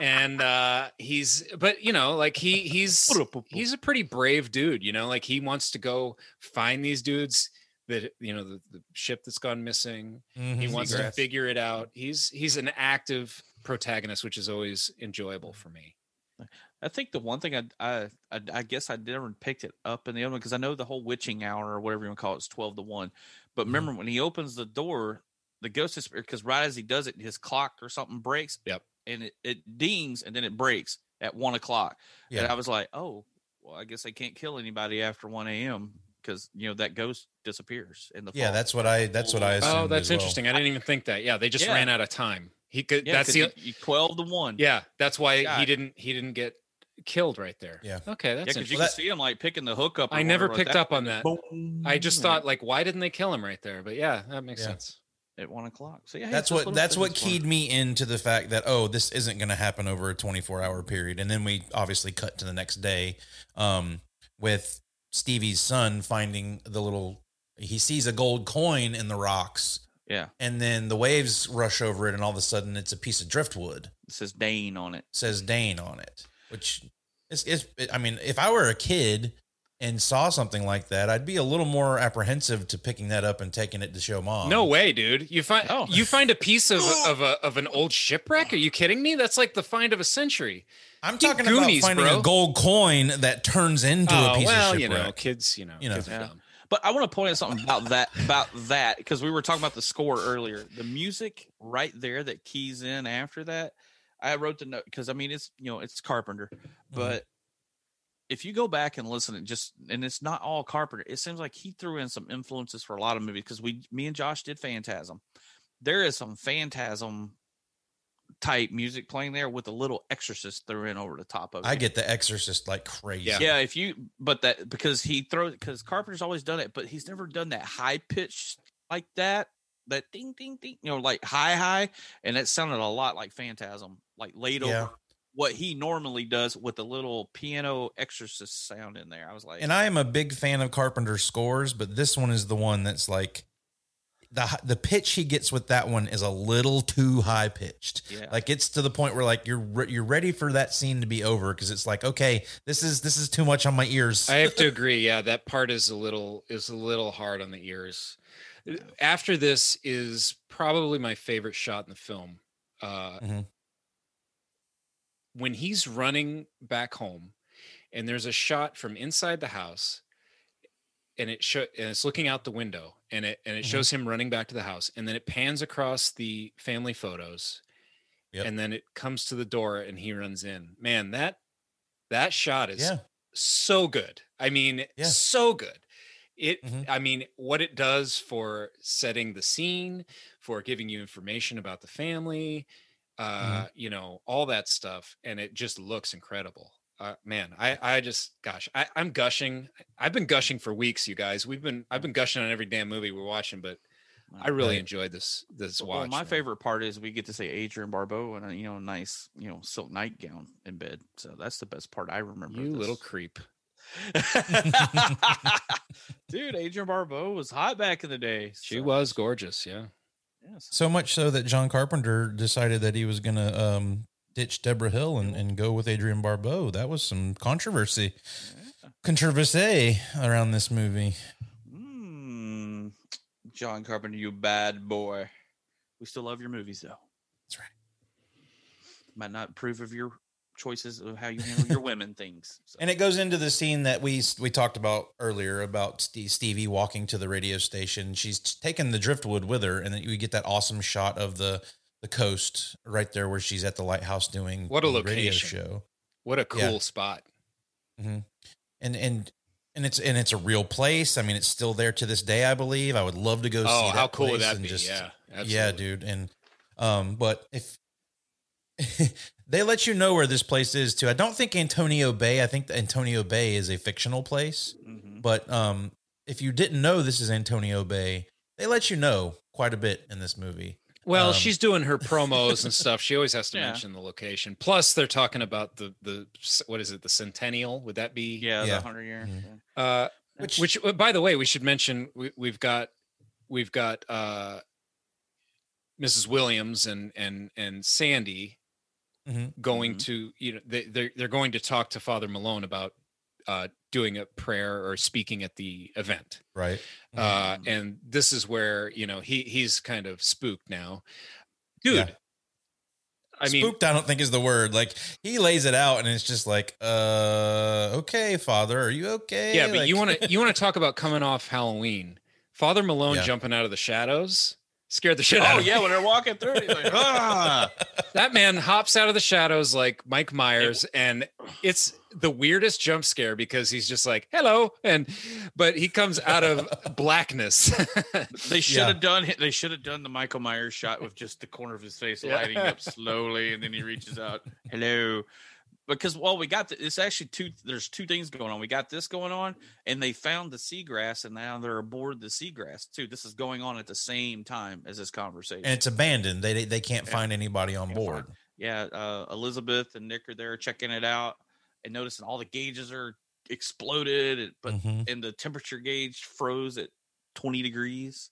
and uh, he's. But you know, like he he's he's a pretty brave dude. You know, like he wants to go find these dudes that you know the, the ship that's gone missing. Mm-hmm. He wants Congrats. to figure it out. He's he's an active protagonist, which is always enjoyable for me. I think the one thing I, I I I guess I never picked it up in the other one, because I know the whole witching hour or whatever you want to call it is twelve to one. But remember mm-hmm. when he opens the door, the ghost is, because right as he does it, his clock or something breaks. Yep. And it, it dings and then it breaks at one o'clock. Yeah. And I was like, oh, well, I guess they can't kill anybody after one a.m. because you know that ghost disappears in the fall. Yeah, that's what I that's what I assumed. Oh, that's as interesting. Well. I didn't even think that. Yeah, they just yeah. ran out of time. He could. Yeah, that's the he, twelve to one. Yeah, that's why God. he didn't. He didn't get killed right there. Yeah. Okay, that's because yeah, you well, can that, see him like picking the hook up. I never picked up on that. Boom. I just thought like, why didn't they kill him right there? But yeah, that makes yeah. sense. At one o'clock. So yeah, that's what that's what keyed fun. me into the fact that oh, this isn't going to happen over a twenty-four hour period. And then we obviously cut to the next day, um, with Stevie's son finding the little. He sees a gold coin in the rocks. Yeah. And then the waves rush over it, and all of a sudden it's a piece of driftwood. It says Dane on it. It says Dane on it, which is, is, I mean, if I were a kid and saw something like that, I'd be a little more apprehensive to picking that up and taking it to show mom. No way, dude. You find oh. you find a piece of of a of an old shipwreck? Are you kidding me? That's like the find of a century. I'm talking Goonies, about finding bro. a gold coin that turns into oh, a piece well, of shipwreck. Well, you know, kids, you know, you know. Kids are dumb. But I want to point out something about that, about that, because we were talking about the score earlier. The music right there that keys in after that, I wrote the note because I mean it's you know it's Carpenter, but. Mm. If you go back and listen, and just and it's not all Carpenter. It seems like he threw in some influences for a lot of movies because we, me and Josh, did Phantasm. There is some Phantasm type music playing there with a little Exorcist thrown in over the top of it. I get the Exorcist like crazy. Yeah, yeah if you, but that because he throws because Carpenter's always done it, but he's never done that high pitch like that. That ding ding ding, you know, like high high, and it sounded a lot like Phantasm, like laid yeah. over. What he normally does with a little piano Exorcist sound in there. I was like, and I am a big fan of Carpenter's scores, but this one is the one that's like the, the pitch he gets with that one is a little too high pitched. Yeah. Like it's to the point where like you're, re- you're ready for that scene to be over. Cause it's like, okay, this is, this is too much on my ears. I have to agree. Yeah. That part is a little, is a little hard on the ears. After this is probably my favorite shot in the film. Uh, mm-hmm. When he's running back home and there's a shot from inside the house and it show, and it's looking out the window and it, and it mm-hmm. shows him running back to the house and then it pans across the family photos yep. and then it comes to the door and he runs in, man, that, that shot is yeah. so good. I mean, yeah. so good. It, mm-hmm. I mean, what it does for setting the scene, for giving you information about the family, Uh, mm-hmm. you know, all that stuff. And it just looks incredible. Uh, man, I, I just, gosh, I, I'm gushing. I've been gushing for weeks, you guys. We've been, I've been gushing on every damn movie we're watching, but I really right. enjoyed this, this well, watch. My man. favorite part is we get to see Adrian Barbeau in a, you know, nice, you know, silk nightgown in bed. So that's the best part I remember. You little creep. Dude, Adrian Barbeau was hot back in the day. She so. was gorgeous. Yeah. Yes. So much so that John Carpenter decided that he was going to um, ditch Deborah Hill and, and go with Adrian Barbeau. That was some controversy, yeah. controversy around this movie. Mm. John Carpenter, you bad boy. We still love your movies, though. That's right. Might not approve of your choices of how you handle your women things. So. And it goes into the scene that we we talked about earlier about Steve, Stevie walking to the radio station. She's taken the driftwood with her, and then you get that awesome shot of the the coast right there where she's at the lighthouse doing what a location. radio show. What a cool yeah. spot. Mm-hmm. And and and it's and it's a real place. I mean, it's still there to this day, I believe. I would love to go. Oh, see that how cool place would that be? Just, yeah, absolutely. yeah, dude. And um, but if. They let you know where this place is too. I don't think Antonio Bay. I think the Antonio Bay is a fictional place, mm-hmm. but um, if you didn't know this is Antonio Bay, they let you know quite a bit in this movie. Well, um, she's doing her promos and stuff. She always has to yeah. mention the location. Plus, they're talking about the the what is it? The centennial? Would that be yeah, yeah. the hundred year? Mm-hmm. Uh, which, which, by the way, we should mention we, we've got we've got uh, Missus Williams and and and Sandy. Mm-hmm. Going mm-hmm. to, you know, they, they're, they're going to talk to Father Malone about uh, doing a prayer or speaking at the event. Right. Uh, mm-hmm. And this is where, you know, he he's kind of spooked now. Dude. Yeah. I spooked, mean. Spooked, I don't think is the word. Like, he lays it out and it's just like, uh, okay, Father, are you okay? Yeah, but like- you want to you want to talk about coming off Halloween. Father Malone yeah. jumping out of the shadows. Scared the shit oh, out of him. Oh, yeah, when they're walking through it, he's like, ah. That man hops out of the shadows like Mike Myers, and it's the weirdest jump scare because he's just like, hello, and but he comes out of blackness. They should yeah. have done They should have done the Michael Myers shot with just the corner of his face yeah. lighting up slowly, and then he reaches out, hello. Because, well, we got the, it's actually two, there's two things going on. We got this going on, and they found the seagrass, and now they're aboard the seagrass, too. This is going on at the same time as this conversation. And it's abandoned. They they can't yeah. find anybody on can't board. Find. Yeah, uh, Elizabeth and Nick are there checking it out and noticing all the gauges are exploded, but mm-hmm. and the temperature gauge froze at twenty degrees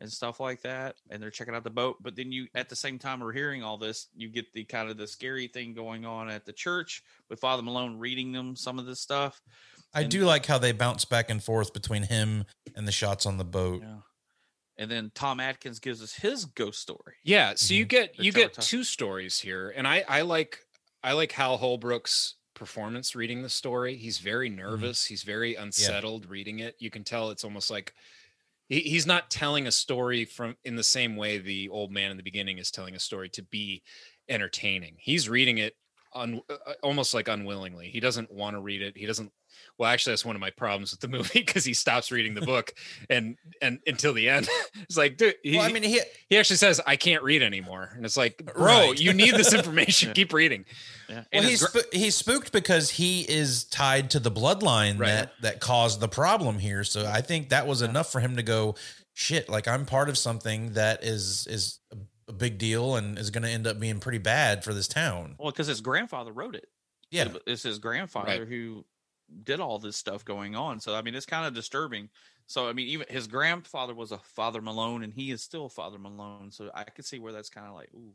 and stuff like that, and they're checking out the boat. But then you, at the same time we're hearing all this, you get the kind of the scary thing going on at the church with Father Malone reading them some of this stuff. I and, do like how they bounce back and forth between him and the shots on the boat. Yeah. And then Tom Atkins gives us his ghost story. Yeah, so mm-hmm. you get the you get time. two stories here, and I I like I like Hal Holbrook's performance reading the story. He's very nervous. Mm-hmm. He's very unsettled yeah. reading it. You can tell it's almost like he, he's not telling a story from in the same way the old man in the beginning is telling a story to be entertaining. He's reading it un, almost like unwillingly. He doesn't want to read it. He doesn't. Well, actually, that's one of my problems with the movie because he stops reading the book and and until the end. It's like, dude, he, well, I mean, he, he actually says, I can't read anymore. And it's like, bro, right. you need this information. yeah. Keep reading. Yeah. Well, he's, gr- he's spooked because he is tied to the bloodline right. that, that caused the problem here. So I think that was yeah. enough for him to go, shit, like I'm part of something that is is a big deal and is going to end up being pretty bad for this town. Well, because his grandfather wrote it. Yeah. It's his grandfather right. who... did all this stuff going on. So, I mean, it's kind of disturbing. So, I mean, even his grandfather was a Father Malone and he is still Father Malone. So I could see where that's kind of like, ooh,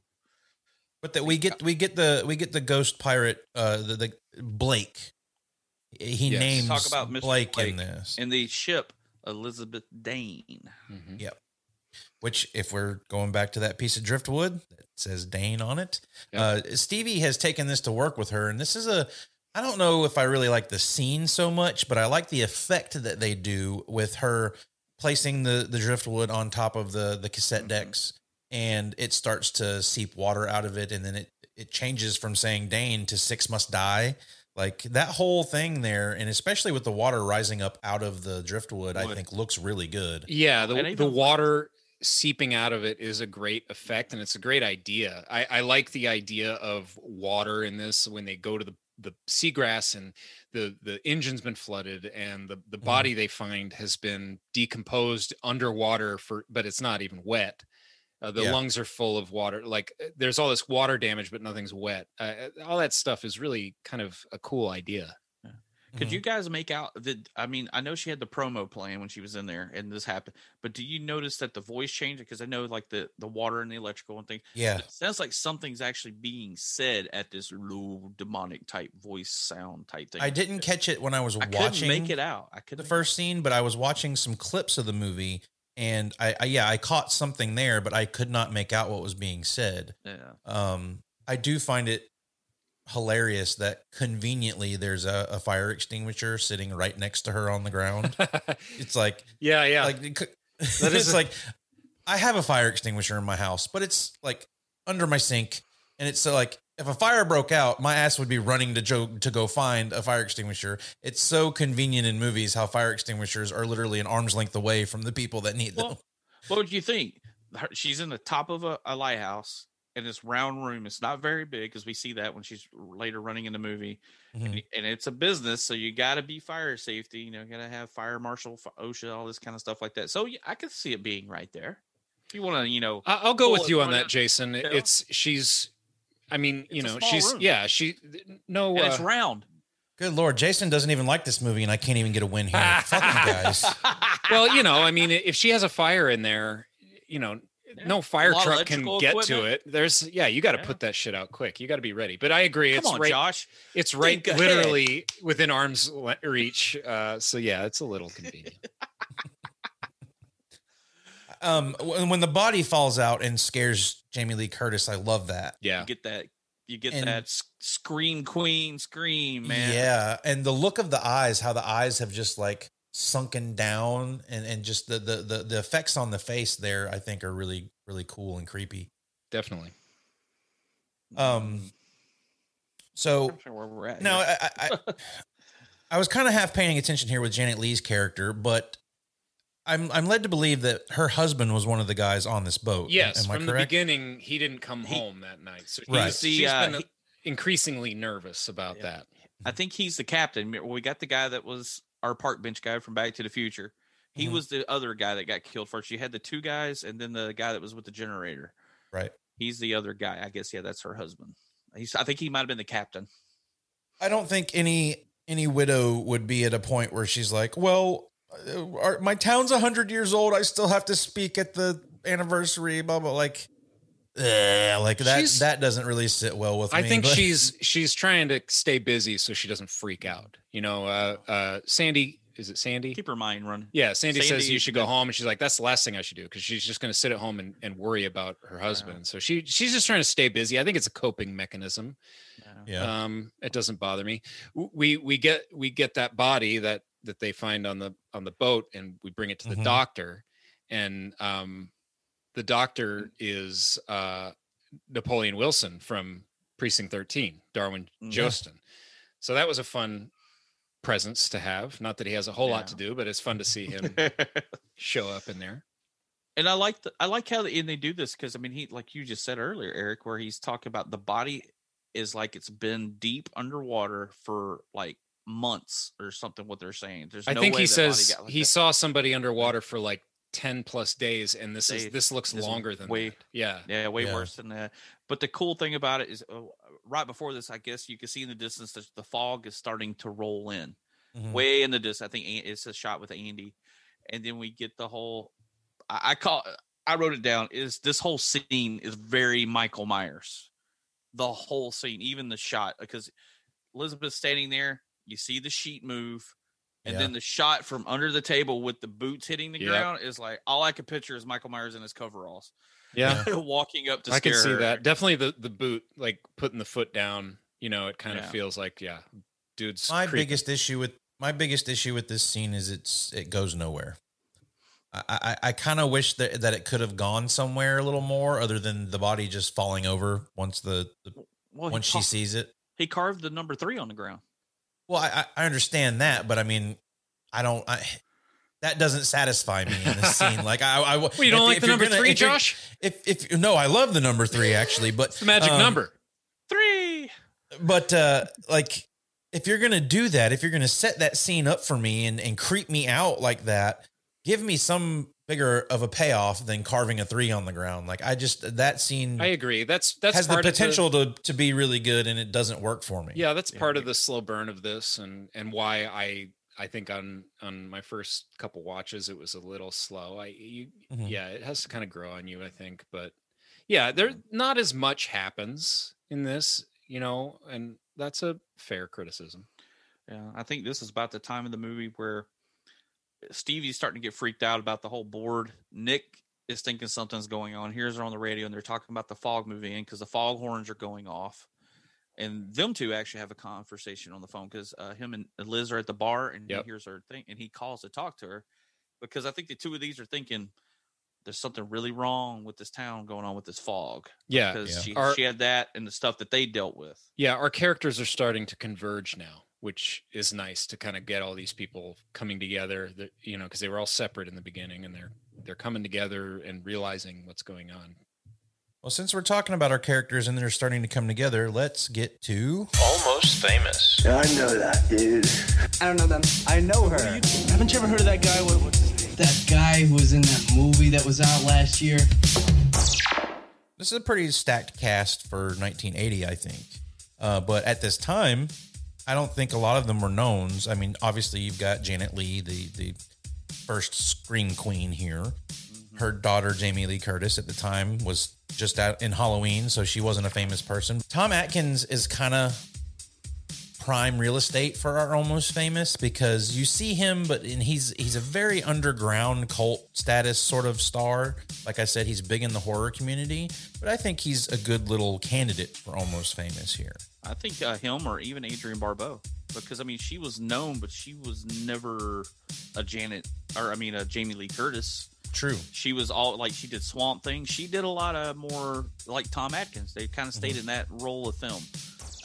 but that we get, we get the, we get the ghost pirate, uh, the, the Blake, he yes. names Talk about Mister Blake, Blake in this in the ship, Elizabeth Dane. Mm-hmm. Yep. Which, if we're going back to that piece of driftwood that says Dane on it, yep. uh, Stevie has taken this to work with her. And this is a, I don't know if I really like the scene so much, but I like the effect that they do with her placing the, the driftwood on top of the, the cassette mm-hmm. decks, and it starts to seep water out of it. And then it, it changes from saying Dane to Six Must Die. Like that whole thing there. And especially with the water rising up out of the driftwood, Wood. I think looks really good. Yeah. The, even- the water seeping out of it is a great effect and it's a great idea. I, I like the idea of water in this when they go to the, the seagrass and the the engine's been flooded and the, the body mm. they find has been decomposed underwater for, but it's not even wet. Uh, the yeah. lungs are full of water. Like there's all this water damage, but nothing's wet. Uh, all that stuff is really kind of a cool idea. Yeah. Could mm-hmm. you guys make out that, I mean, I know she had the promo playing when she was in there and this happened, but do you notice that the voice changed? Because I know like the, the water and the electrical and things. Yeah. It sounds like something's actually being said at this low demonic type voice sound type thing. I didn't catch it when I was I watching. I couldn't make it out. I couldn't. The first scene, but I was watching some clips of the movie and I, I, yeah, I caught something there, but I could not make out what was being said. Yeah. Um, I do find it hilarious that conveniently there's a, a fire extinguisher sitting right next to her on the ground. It's like, yeah, yeah. Like it could, it's a- like, I have a fire extinguisher in my house, but it's like under my sink. And it's so like, if a fire broke out, my ass would be running to joke to go find a fire extinguisher. It's so convenient in movies how fire extinguishers are literally an arm's length away from the people that need well, them. What would you think? She's in the top of a, a lighthouse. In this round room, it's not very big because we see that when she's later running in the movie, mm-hmm. and, and it's a business, so you got to be fire safety. You know, got to have fire marshal, OSHA, all this kind of stuff like that. So yeah, I could see it being right there. If you want to, you know, I'll go with you on that, Jason. You know? It's she's, I mean, you know, she's room. yeah, she no, and uh, it's round. Good Lord, Jason doesn't even like this movie, and I can't even get a win here. Fuck you guys. Well, you know, I mean, if she has a fire in there, you know. Yeah. No fire truck can get equipment. to it. There's, yeah, you got to yeah. put that shit out quick. You got to be ready. But I agree. Come it's on, right, Josh. It's right, Think literally ahead. within arm's reach. Uh, so yeah, it's a little convenient. um, when the body falls out and scares Jamie Lee Curtis, I love that. Yeah, you get that. You get and, that scream queen scream, man. Yeah, and the look of the eyes, how the eyes have just like. sunken down and, and just the, the, the, the effects on the face there, I think are really, really cool and creepy. Definitely. Um, so I'm sure where we're at now I, I, I was kind of half paying attention here with Janet Leigh's character, but I'm, I'm led to believe that her husband was one of the guys on this boat. Yes. Am I from correct? The beginning, he didn't come he, home that night. So right. he's, he's uh, been he, increasingly nervous about yeah. that. I think he's the captain. We got the guy that was, our park bench guy from Back to the Future. He mm-hmm. was the other guy that got killed first. You had the two guys and then the guy that was with the generator. Right. He's the other guy. I guess, yeah, that's her husband. He's, I think he might've been the captain. I don't think any, any widow would be at a point where she's like, well, our, my town's a hundred years old. I still have to speak at the anniversary, blah, blah. Like uh, like that, she's, that doesn't really sit well with I me. I think but. she's, she's trying to stay busy so she doesn't freak out. You know, uh, uh, Sandy, is it Sandy? Keep her mind running. Yeah. Sandy, Sandy says you should go home. And she's like, that's the last thing I should do. Cause she's just going to sit at home and, and worry about her husband. Yeah. So she, she's just trying to stay busy. I think it's a coping mechanism. Yeah. Um, it doesn't bother me. We, we get, we get that body that, that they find on the, on the boat, and we bring it to the mm-hmm. doctor, and, um, the doctor is, uh, Napoleon Wilson from Precinct thirteen, Darwin mm-hmm. Jostin. So that was a fun presence to have. Not that he has a whole yeah. lot to do, but it's fun to see him show up in there. And I like the, I like how they, and they do this because I mean he, like you just said earlier, Eric, where he's talking about the body is like it's been deep underwater for like months or something. What they're saying, there's I no think way he says like he that. saw somebody underwater for like ten plus days, and this days. is this looks this longer than way that. yeah yeah way yeah. worse than that. But the cool thing about it is uh, right before this, I guess you can see in the distance that the fog is starting to roll in mm-hmm. way in the distance. I think it's a shot with Andy, and then we get the whole I, I call I wrote it down is this whole scene is very Michael Myers, the whole scene, even the shot, because Elizabeth's standing there, you see the sheet move. And yeah. then the shot from under the table with the boots hitting the yep. ground is like, all I could picture is Michael Myers in his coveralls. Yeah. Walking up to scare I can see her. That. Definitely the, the boot, like putting the foot down, you know, it kind yeah. of feels like, yeah, dude's my creepy. biggest issue with my biggest issue with this scene is it's, it goes nowhere. I, I, I kind of wish that, that it could have gone somewhere a little more other than the body just falling over once the, the well, once she ca- sees it. He carved the number three on the ground. Well, I, I understand that, but I mean, I don't. I, that doesn't satisfy me in this scene. Like I, I well, you don't if, like if the number gonna, three, if Josh? If, if if no, I love the number three actually, but it's the magic um, number three. But uh, like, if you're gonna do that, if you're gonna set that scene up for me and and creep me out like that, give me some bigger of a payoff than carving a three on the ground. Like I just, that scene, I agree. That's, that's has part the potential the, to, to be really good. And it doesn't work for me. Yeah. That's yeah. part of the slow burn of this and, and why I, I think on, on my first couple watches, it was a little slow. I, you, mm-hmm. yeah, it has to kind of grow on you, I think, but yeah, there not as much happens in this, you know, and that's a fair criticism. Yeah. I think this is about the time of the movie where Stevie's starting to get freaked out about the whole board. Nick is thinking something's going on. Here's her on the radio, and they're talking about the fog moving in because the fog horns are going off. And them two actually have a conversation on the phone because uh, him and Liz are at the bar, and yep. he hears her thing, and he calls to talk to her because I think the two of these are thinking there's something really wrong with this town going on with this fog. Yeah, because yeah. she, our, she had that and the stuff that they dealt with. Yeah, our characters are starting to converge now, which is nice to kind of get all these people coming together that, you know, cause they were all separate in the beginning and they're, they're coming together and realizing what's going on. Well, since we're talking about our characters and they're starting to come together, let's get to Almost Famous. I know that dude. I don't know them. I know her. You, haven't you ever heard of that guy? What, what's his name? That guy who was in that movie that was out last year. This is a pretty stacked cast for nineteen eighty, I think. Uh, but at this time, I don't think a lot of them were knowns. I mean, obviously you've got Janet Leigh, the, the first scream queen here. Mm-hmm. Her daughter, Jamie Lee Curtis, at the time was just out in Halloween, so she wasn't a famous person. Tom Atkins is kind of prime real estate for our Almost Famous because you see him, but and he's he's a very underground cult status sort of star. Like I said, he's big in the horror community, but I think he's a good little candidate for Almost Famous here. I think uh, him or even Adrian Barbeau, because I mean she was known, but she was never a Janet or I mean a Jamie Lee Curtis. True. She was all like she did Swamp Thing. She did a lot of more like Tom Atkins. They kind of stayed mm-hmm. in that role of film.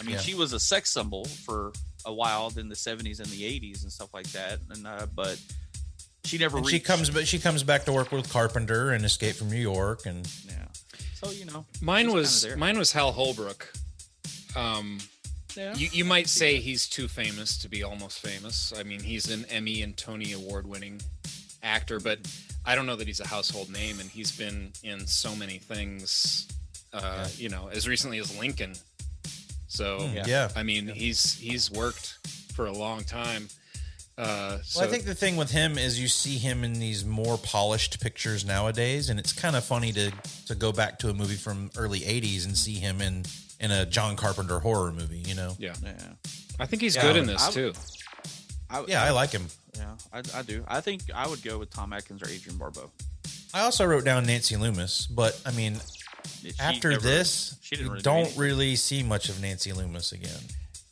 I mean, yeah. she was a sex symbol for a while in the seventies and the eighties and stuff like that. And uh, but she never. Reached. She comes, but she comes back to work with Carpenter and Escape from New York, and yeah. So you know, mine was mine was Hal Holbrook. Um, yeah. you, you might say yeah. he's too famous to be Almost Famous. I mean, he's an Emmy and Tony award-winning actor, but I don't know that he's a household name, and he's been in so many things. Uh, yeah. You know, as recently as Lincoln. So, yeah, I mean, yeah. he's, he's worked for a long time. Uh, so. Well, I think the thing with him is you see him in these more polished pictures nowadays, and it's kind of funny to to go back to a movie from early eighties and see him in, in a John Carpenter horror movie, you know? Yeah. yeah. I think he's yeah, good would, in this, I would, too. I would, yeah, I like him. Yeah, I, I do. I think I would go with Tom Atkins or Adrian Barbeau. I also wrote down Nancy Loomis, but, I mean, yeah, after never, this, she didn't really don't do really see much of Nancy Loomis again.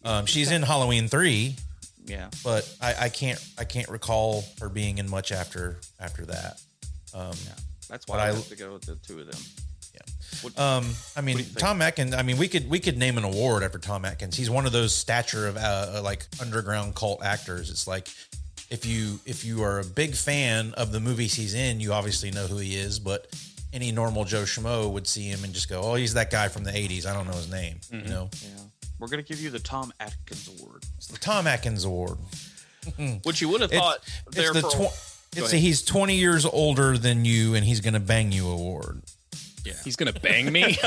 Um, she's in Halloween three. Yeah, but I, I can't I can't recall her being in much after after that. Um, yeah, that's why I, I have to go with the two of them. Yeah, what, um, I mean Tom Atkins. I mean we could we could name an award after Tom Atkins. He's one of those stature of uh, like underground cult actors. It's like if you if you are a big fan of the movies he's in, you obviously know who he is. But any normal Joe Schmo would see him and just go, "Oh, he's that guy from the eighties. I don't know his name." Mm-hmm. You know. Yeah. We're going to give you the Tom Atkins Award. It's the Tom Atkins Award. Which you would have thought. It's, it's, the tw- it's a he's twenty years older than you and he's going to bang you award. Yeah. He's going to bang me?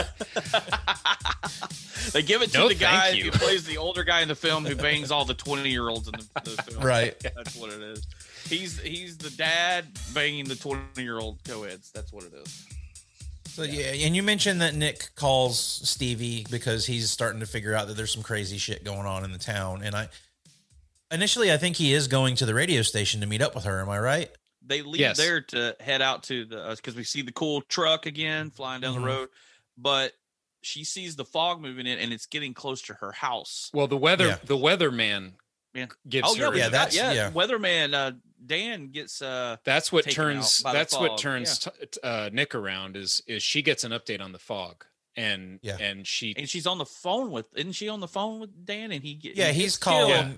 They give it to no, the guy who plays the older guy in the film who bangs all the twenty-year-olds in the, the film. Right. That's what it is. He's, he's the dad banging the twenty-year-old co-eds. That's what it is. So yeah. yeah, and you mentioned that Nick calls Stevie because he's starting to figure out that there's some crazy shit going on in the town. And I initially I think he is going to the radio station to meet up with her. Am I right? They leave yes. there to head out to the because uh, we see the cool truck again flying down mm-hmm. the road, but she sees the fog moving in and it's getting close to her house. Well, the weather yeah. the weatherman yeah. gives oh, her. Yeah, that's, yeah, yeah. Weatherman. Uh, Dan gets uh that's what turns that's what turns yeah. t- uh Nick around is is she gets an update on the fog and yeah and she and she's on the phone with isn't she on the phone with Dan and he get, yeah he he's calling yeah.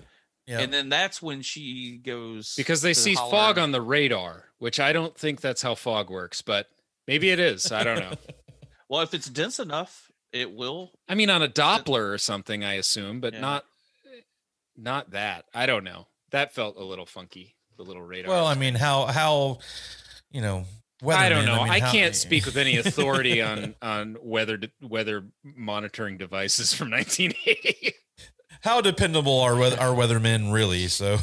yeah and then that's when she goes because they see holler. Fog on the radar, which I don't think that's how fog works, but maybe it is. I don't know. Well, if it's dense enough it will, I mean on a Doppler or something I assume, but yeah. not not that I don't know. That felt a little funky. The little radar. Well, I mean, how how you know? Weatherman, I don't know. I, mean, I how, can't speak with any authority on on weather weather monitoring devices from nineteen eighty. How dependable are weather, our weathermen really? So,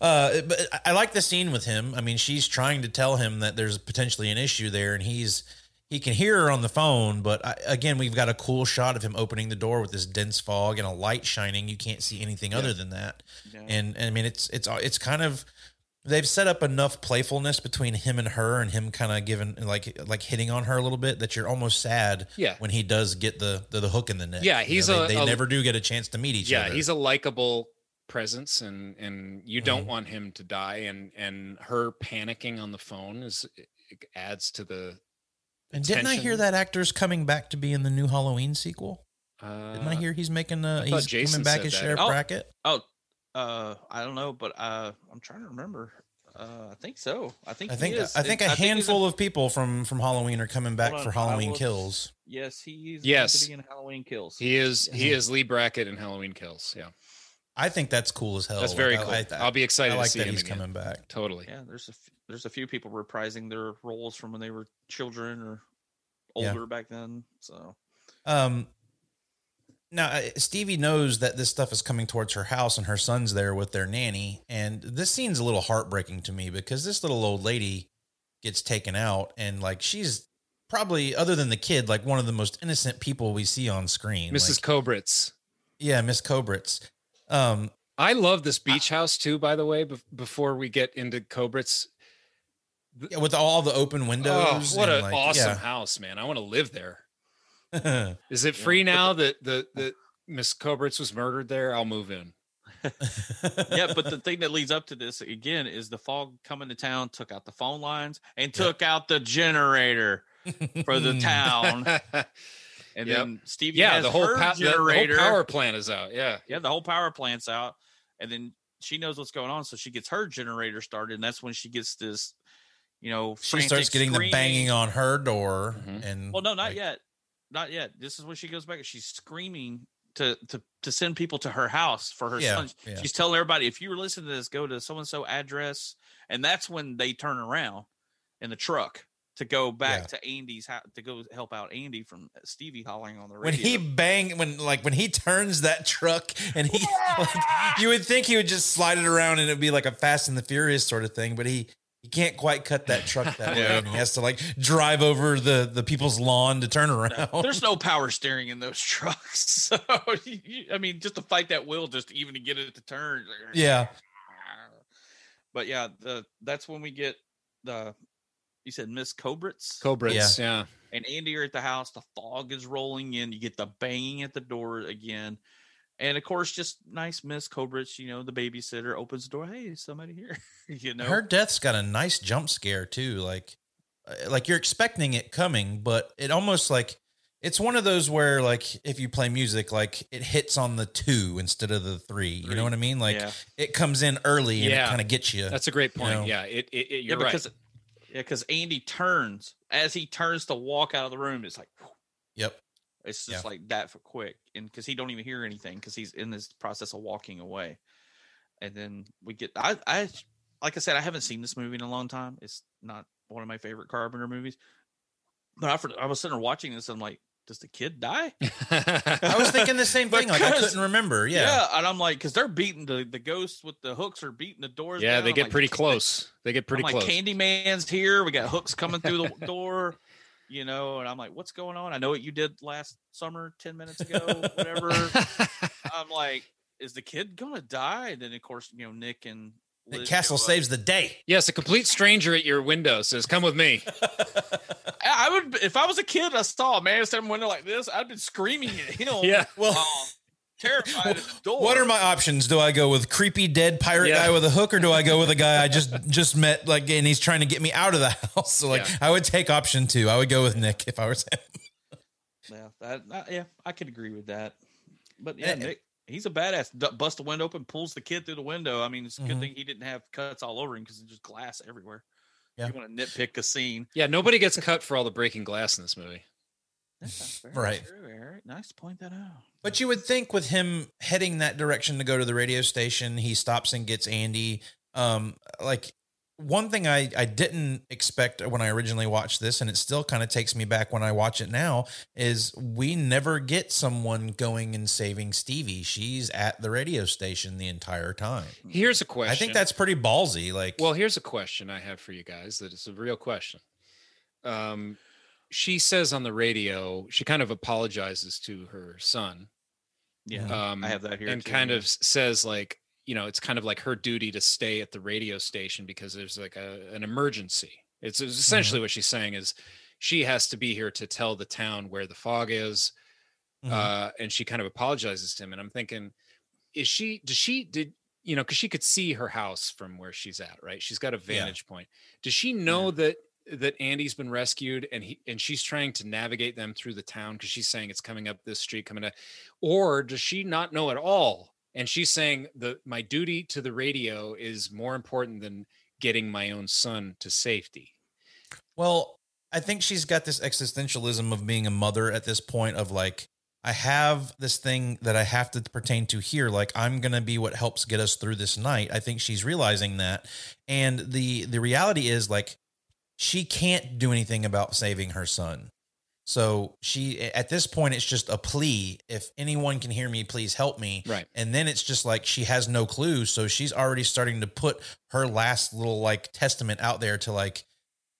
uh, but I like the scene with him. I mean, she's trying to tell him that there's potentially an issue there, and he's he can hear her on the phone. But I, again, we've got a cool shot of him opening the door with this dense fog and a light shining. You can't see anything yeah. other than that. Yeah. And, and I mean, it's, it's, it's kind of, they've set up enough playfulness between him and her and him kind of giving like, like hitting on her a little bit that you're almost sad yeah. when he does get the, the, the hook in the neck. Yeah. He's you know, they, a, they a, never do get a chance to meet each yeah, other. Yeah. He's a likable presence and, and you don't mm-hmm. want him to die. And, and her panicking on the phone is, it adds to the, And didn't tension. I hear that actor's coming back to be in the new Halloween sequel? Uh, didn't I hear he's making a he's Jason coming back as Sheriff oh, Brackett? Oh, uh, I don't know, but uh, I'm trying to remember. Uh, I think so. I think I think he is. I think it, a I handful think a, of people from, from Halloween are coming back on, for Halloween was, Kills. Yes, he is. Yes, to be in Halloween Kills. He is. He is Lee Brackett in Halloween Kills. Yeah, I think that's cool as hell. That's very like, cool. I, I, I'll be excited. I like to see that him he's again. Coming back. Totally. Yeah, there's a. F- There's a few people reprising their roles from when they were children or older yeah. back then. So, um, now Stevie knows that this stuff is coming towards her house and her son's there with their nanny. And this scene's a little heartbreaking to me because this little old lady gets taken out and like, she's probably other than the kid, like one of the most innocent people we see on screen. Missus Like, Kobritz. Yeah. Miss Kobritz. Um, I love this beach I, house too, by the way, be- before we get into Kobritz. Yeah, with all the open windows. Oh, what an like, awesome yeah. house, man. I want to live there. Is it free yeah. now that the, the Miss Kobritz was murdered there? I'll move in. Yeah, but the thing that leads up to this, again, is the fog coming to town, took out the phone lines, and yep. took out the generator for the town. And yep. then Stevie yeah, has the whole, her pa- generator. The whole power plant is out. Yeah, yeah, the whole power plant's out. And then she knows what's going on, so she gets her generator started, and that's when she gets this... You know, she starts getting screaming. The banging on her door, mm-hmm. and well, no, not like, yet, not yet. This is when she goes back. She's screaming to to to send people to her house for her yeah, son. Yeah. She's telling everybody, if you were listening to this, go to so and so address, and that's when they turn around in the truck to go back yeah. to Andy's house, to go help out Andy from Stevie hollering on the radio. When he bang, when like when he turns that truck and he, yeah! like, you would think he would just slide it around and it'd be like a Fast and the Furious sort of thing, but he, he can't quite cut that truck that way. And he has to like drive over the, the people's lawn to turn around. No, there's no power steering in those trucks. So you, I mean, just to fight that will, just even to get it to turn. Yeah. But yeah, the, that's when we get the, you said Miss Cobritz? Cobritz, yeah. yeah. And Andy are at the house. The fog is rolling in. You get the banging at the door again. And, of course, just nice Miss Cobritz, you know, the babysitter, opens the door. Hey, somebody here, you know. Her death's got a nice jump scare, too. Like, like you're expecting it coming, but it almost, like, it's one of those where, like, if you play music, like, it hits on the two instead of the three. You three. know what I mean? Like, yeah. it comes in early and yeah. it kind of gets you. That's a great point. You know? Yeah, it, it, it, you're yeah, right. Yeah, because Andy turns. As he turns to walk out of the room, it's like, whew. Yep. It's just yeah. like that for quick. And because he don't even hear anything because he's in this process of walking away. And then we get, I, I, like I said, I haven't seen this movie in a long time. It's not one of my favorite Carpenter movies. But I, for, I was sitting there watching this and I'm like, does the kid die? I was thinking the same thing. Like I couldn't remember. Yeah. yeah. And I'm like, cause they're beating the, the ghosts with the hooks are beating the doors. Yeah. Down. They, get like, they, they get pretty close. They get pretty close. Like Candyman's here. We got hooks coming through the door, you know? And I'm like, what's going on? I know what you did last summer, ten minutes ago, whatever. I'm like, is the kid going to die? And then of course, you know, Nick and Nick Castle saves the day. Yes. A complete stranger at your window says, come with me. I would, if I was a kid, I saw a man standing in a window like this, I'd been screaming at him. Yeah. Well, um, terrified well, at the door. What are my options? Do I go with creepy dead pirate yeah. guy with a hook, or do I go with a guy I just, just met, like, and he's trying to get me out of the house? So, like, yeah. I would take option two. I would go with Nick if I was him. Yeah, that, I, yeah, I could agree with that. But yeah, and, Nick, he's a badass. Busts the window open, pulls the kid through the window. I mean, it's a mm-hmm. good thing he didn't have cuts all over him because there's just glass everywhere. Yeah. You want to nitpick a scene. Yeah, nobody gets cut for all the breaking glass in this movie. That's not very right. true, Eric. Nice to point that out. But you would think with him heading that direction to go to the radio station, he stops and gets Andy. Um, like, one thing I, I didn't expect when I originally watched this, and it still kind of takes me back when I watch it now, is we never get someone going and saving Stevie. She's at the radio station the entire time. Here's a question. I think that's pretty ballsy. Like, well, here's a question I have for you guys that is a real question. Um, she says on the radio, she kind of apologizes to her son. Yeah, um, I have that here. And too. Kind of says like, you know, it's kind of like her duty to stay at the radio station because there's like a, an emergency. It's, it's essentially mm-hmm. what she's saying is she has to be here to tell the town where the fog is. Mm-hmm. Uh, and she kind of apologizes to him. And I'm thinking, is she, does she, did, you know, cause she could see her house from where she's at, right? She's got a vantage yeah. point. Does she know yeah. that, that Andy's been rescued and he, and she's trying to navigate them through the town? Cause she's saying it's coming up this street, coming up, or does she not know at all? And she's saying the my duty to the radio is more important than getting my own son to safety. Well, I think she's got this existentialism of being a mother at this point of like, I have this thing that I have to pertain to here. Like I'm going to be what helps get us through this night. I think she's realizing that. And the, the reality is like, she can't do anything about saving her son. So she, at this point, it's just a plea. If anyone can hear me, please help me. Right. And then it's just like, she has no clue. So she's already starting to put her last little like testament out there to like,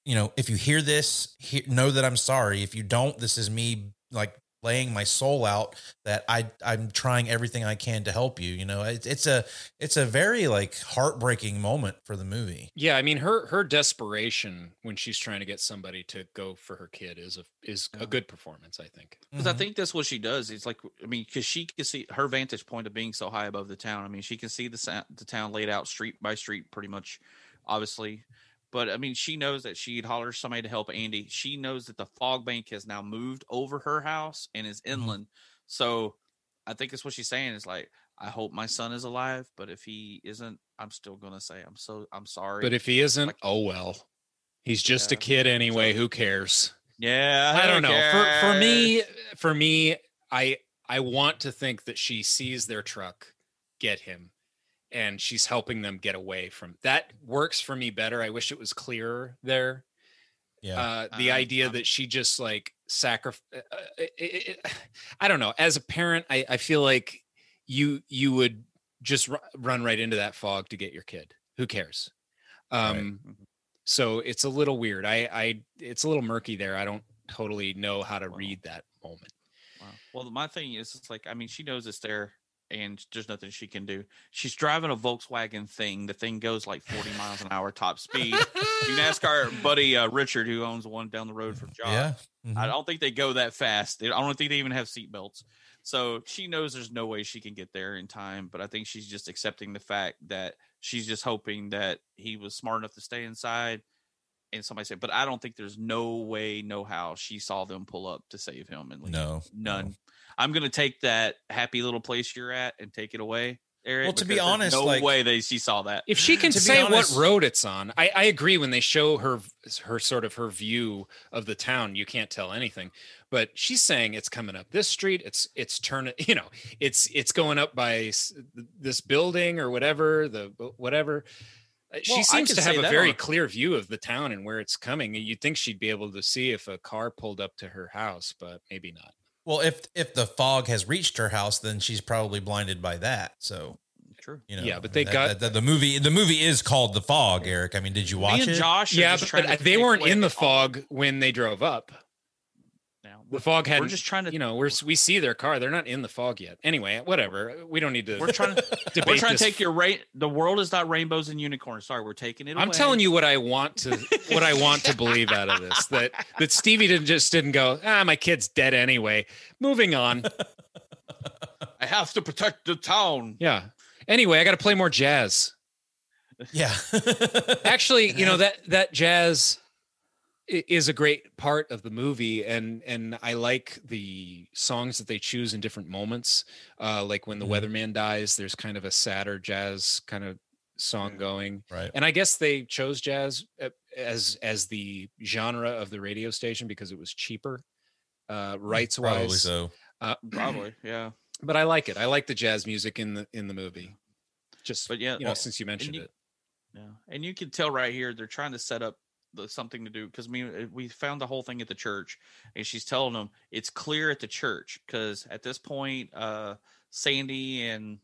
you know, if you hear this, he- know that I'm sorry. If you don't, this is me like laying my soul out that I I'm trying everything I can to help you. You know, it, it's a, it's a very like heartbreaking moment for the movie. Yeah. I mean, her, her desperation when she's trying to get somebody to go for her kid is a, is a good performance, I think. Cause mm-hmm. I think that's what she does. It's like, I mean, cause she can see her vantage point of being so high above the town. I mean, she can see the, the town laid out street by street, pretty much obviously. But I mean, she knows that she'd holler somebody to help Andy. She knows that the fog bank has now moved over her house and is inland. So I think that's what she's saying is like, I hope my son is alive, but if he isn't, I'm still going to say, I'm so, I'm sorry. But if he isn't, like, oh, well, he's just yeah. a kid anyway. So, who cares? Yeah. I, I don't, don't know. For, for me, for me, I, I want to think that she sees their truck, get him. And she's helping them get away from that works for me better. I wish it was clearer there. Yeah. Uh, the um, idea um, that she just like sacrifice. Uh, I don't know. As a parent, I, I feel like you you would just r- run right into that fog to get your kid. Who cares? Um, right. mm-hmm. So it's a little weird. I, I it's a little murky there. I don't totally know how to wow. read that moment. Wow. Well, my thing is, it's like, I mean, she knows it's there, and there's nothing she can do. She's driving a Volkswagen Thing. The thing goes like forty miles an hour top speed. You can ask our buddy uh, Richard, who owns one down the road from John. Yeah. Mm-hmm. I don't think they go that fast. I don't think they even have seatbelts. So she knows there's no way she can get there in time. But I think she's just accepting the fact that she's just hoping that he was smart enough to stay inside. And somebody said, but I don't think there's no way, no how she saw them pull up to save him. And leave. No, none. No. I'm going to take that happy little place you're at and take it away, Eric. Well, to be honest, no like, way they she saw that. If she can say honest, what road it's on, I, I agree. When they show her her sort of her view of the town, you can't tell anything. But she's saying it's coming up this street. It's it's turning. You know, it's it's going up by this building or whatever. The whatever. She well, seems to have a very on. clear view of the town and where it's coming. You'd think she'd be able to see if a car pulled up to her house, but maybe not. Well, if if the fog has reached her house, then she's probably blinded by that. So, true. You know, yeah, but they that, got that, that, the movie. The movie is called The Fog, Eric. I mean, did you watch and it? Josh, yeah, but, but they weren't in the fog when they drove up. Now the fog had. We're just trying to, you know, we're we see their car. They're not in the fog yet. Anyway, whatever. We don't need to. We're trying to. Debate we're trying this. to take your rate. The world is not rainbows and unicorns. Sorry, we're taking it. I'm away. telling you what I want to. What I want to believe out of this that that Stevie didn't just didn't go. Ah, my kid's dead anyway. Moving on. I have to protect the town. Yeah. Anyway, I got to play more jazz. Yeah. Actually, you know that that jazz. is a great part of the movie, and and I like the songs that they choose in different moments. Uh, like when the mm-hmm. weatherman dies, there's kind of a sadder jazz kind of song going. Right. And I guess they chose jazz as as the genre of the radio station because it was cheaper, uh, rights wise. Probably so. Uh, Probably, yeah. But I like it. I like the jazz music in the in the movie. Just, but yeah, you know, well, since you mentioned you, it. Yeah, and you can tell right here they're trying to set up something to do because we we found the whole thing at the church, and she's telling them it's clear at the church because at this point uh Sandy and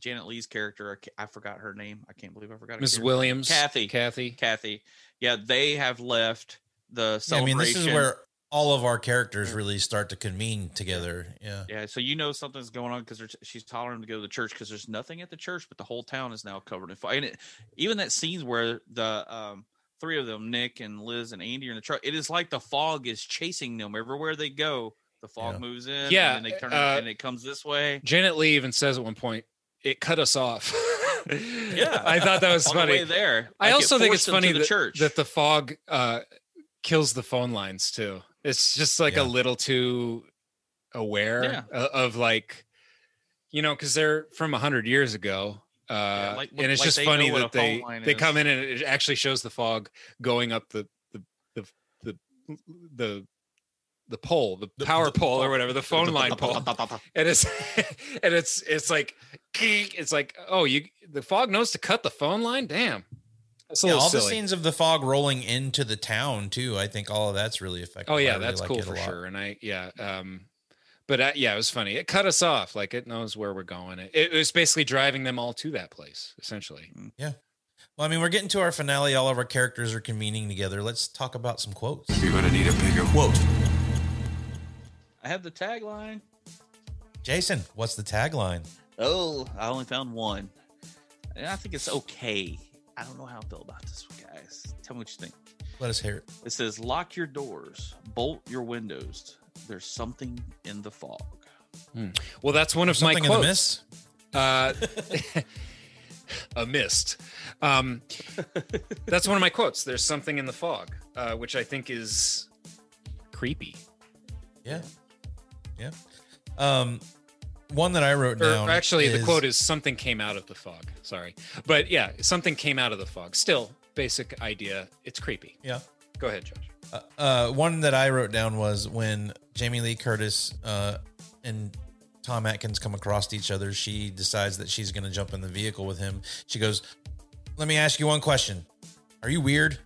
Janet Leigh's character, I forgot her name, I can't believe I forgot her Missus character. Williams Kathy Kathy Kathy yeah, they have left the celebration. Yeah, I mean, this is where all of our characters really start to convene together. Yeah. Yeah. So, you know, something's going on because she's telling them to go to the church because there's nothing at the church, but the whole town is now covered in fire. And it, even that scene where the um three of them, Nick and Liz and Andy, are in the truck. It is like the fog is chasing them everywhere they go. The fog yeah. moves in, yeah, and then they turn uh, and it comes this way. Janet Leigh even says at one point, "It cut us off." Yeah, I thought that was on funny. The way there, like I also it think it's funny that the, church. that the fog uh, kills the phone lines too. It's just like yeah. a little too aware yeah. of, of like, you know, because they're from a hundred years ago. Uh, yeah, like, and it's like just funny that they they is. come in and it actually shows the fog going up the the the the the, the pole, the, the power the, pole or whatever, the phone the, line the, pole, and it's and it's it's like it's like oh you the fog knows to cut the phone line. Damn, that's yeah, all silly. The scenes of the fog rolling into the town too. I think all of that's really effective. Oh yeah, really that's like cool for sure. And I yeah. um But uh, yeah, it was funny. It cut us off. Like it knows where we're going. It, it was basically driving them all to that place, essentially. Yeah. Well, I mean, we're getting to our finale. All of our characters are convening together. Let's talk about some quotes. You're going to need a bigger quote. I have the tagline. Jason, what's the tagline? Oh, I only found one. And I think it's okay. I don't know how I feel about this one, guys. Tell me what you think. Let us hear it. It says, lock your doors, bolt your windows. There's something in the fog. Hmm. Well, that's one There's of my quotes. Uh, a mist. Um, that's one of my quotes. There's something in the fog, uh, which I think is creepy. Yeah. Yeah. Um, one that I wrote or down. Actually, is... the quote is something came out of the fog. Sorry. But yeah, something came out of the fog. Still, basic idea. It's creepy. Yeah. Go ahead, Josh. Uh, uh, one that I wrote down was when Jamie Lee Curtis uh, and Tom Atkins come across each other, she decides that she's going to jump in the vehicle with him. She goes, let me ask you one question. Are you weird?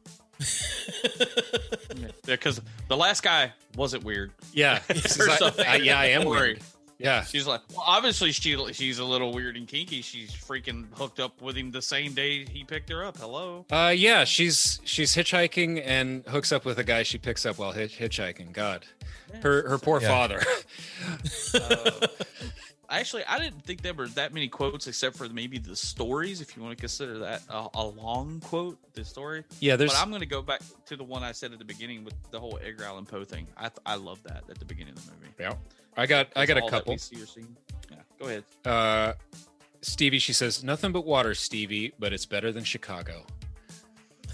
Yeah, because the last guy wasn't weird. Yeah. Like, I, yeah, I am weird. Yeah. She's like, well, obviously she she's a little weird and kinky. She's freaking hooked up with him the same day he picked her up. Hello. Uh, yeah, she's she's hitchhiking and hooks up with a guy she picks up while hitch- hitchhiking. God, yes. her her poor yeah. father. uh, actually, I didn't think there were that many quotes except for maybe the stories, if you want to consider that a, a long quote, the story. Yeah, there's. But I'm going to go back to the one I said at the beginning with the whole Edgar Allan Poe thing. I I love that at the beginning of the movie. Yeah. I got I got a couple. Yeah, go ahead. Uh, Stevie, she says, nothing but water, Stevie, but it's better than Chicago.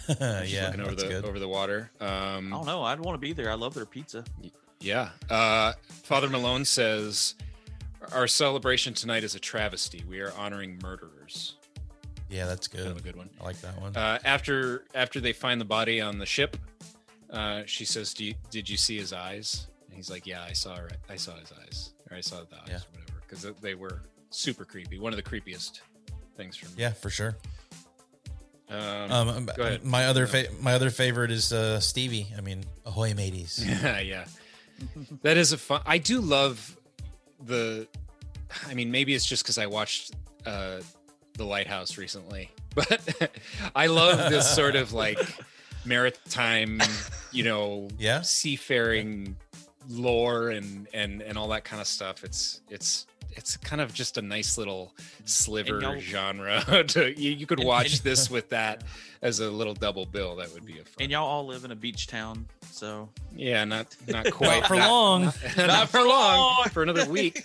She's yeah, looking over the good. over the water. Um, I don't know. I'd want to be there. I love their pizza. Yeah. Uh, Father Malone says, our celebration tonight is a travesty. We are honoring murderers. Yeah, that's good. Kind of a good one. I like that one. Uh, after after they find the body on the ship, uh, she says, Do you, did you see his eyes? And he's like, yeah, I saw her. I saw his eyes, or I saw the eyes, yeah. or whatever, because they were super creepy. One of the creepiest things for me. Yeah, for sure. Um, um, go ahead. My other fa- my other favorite is uh, Stevie. I mean, ahoy mateys. Yeah, yeah. That is a fun. I do love the. I mean, maybe it's just because I watched uh, The Lighthouse recently, but I love this sort of like maritime, you know, yeah, seafaring. Yeah. lore and and and all that kind of stuff. It's it's it's kind of just a nice little sliver genre to, you, you could watch and, and, this with that as a little double bill. That would be a fun. And y'all all live in a beach town, so yeah, not not quite not for not, long not, not, not for long. long for another week.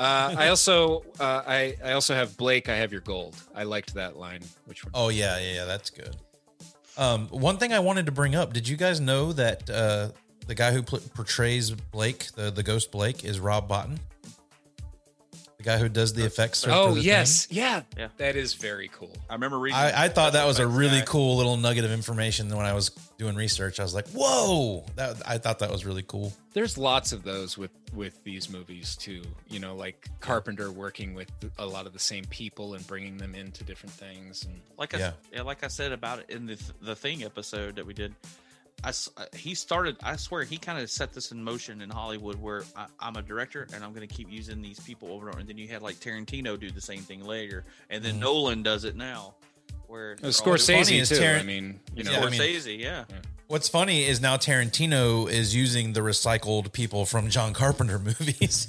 uh i also uh i i also have Blake, I have your gold. I liked that line. Which one? Oh yeah, yeah yeah that's good. Um one thing I wanted to bring up, did you guys know that uh the guy who pl- portrays Blake, the, the ghost Blake, is Rob Bottin? The guy who does the effects. Oh, the yes. Yeah. yeah. That is very cool. I remember reading. I, I thought that was a really that. cool little nugget of information. When I was doing research, I was like, whoa, that, I thought that was really cool. There's lots of those with, with these movies too, you know, like Carpenter working with a lot of the same people and bringing them into different things. And like, I, yeah. Yeah, like I said about it in the, the Thing episode that we did, I, he started, I swear, he kind of set this in motion in Hollywood where I, I'm a director and I'm going to keep using these people over. And then you had like Tarantino do the same thing later. And then mm. Nolan does it now. Where oh, Scorsese is Tarantino. I mean, you know, yeah, Scorsese, I mean, yeah. yeah. What's funny is now Tarantino is using the recycled people from John Carpenter movies.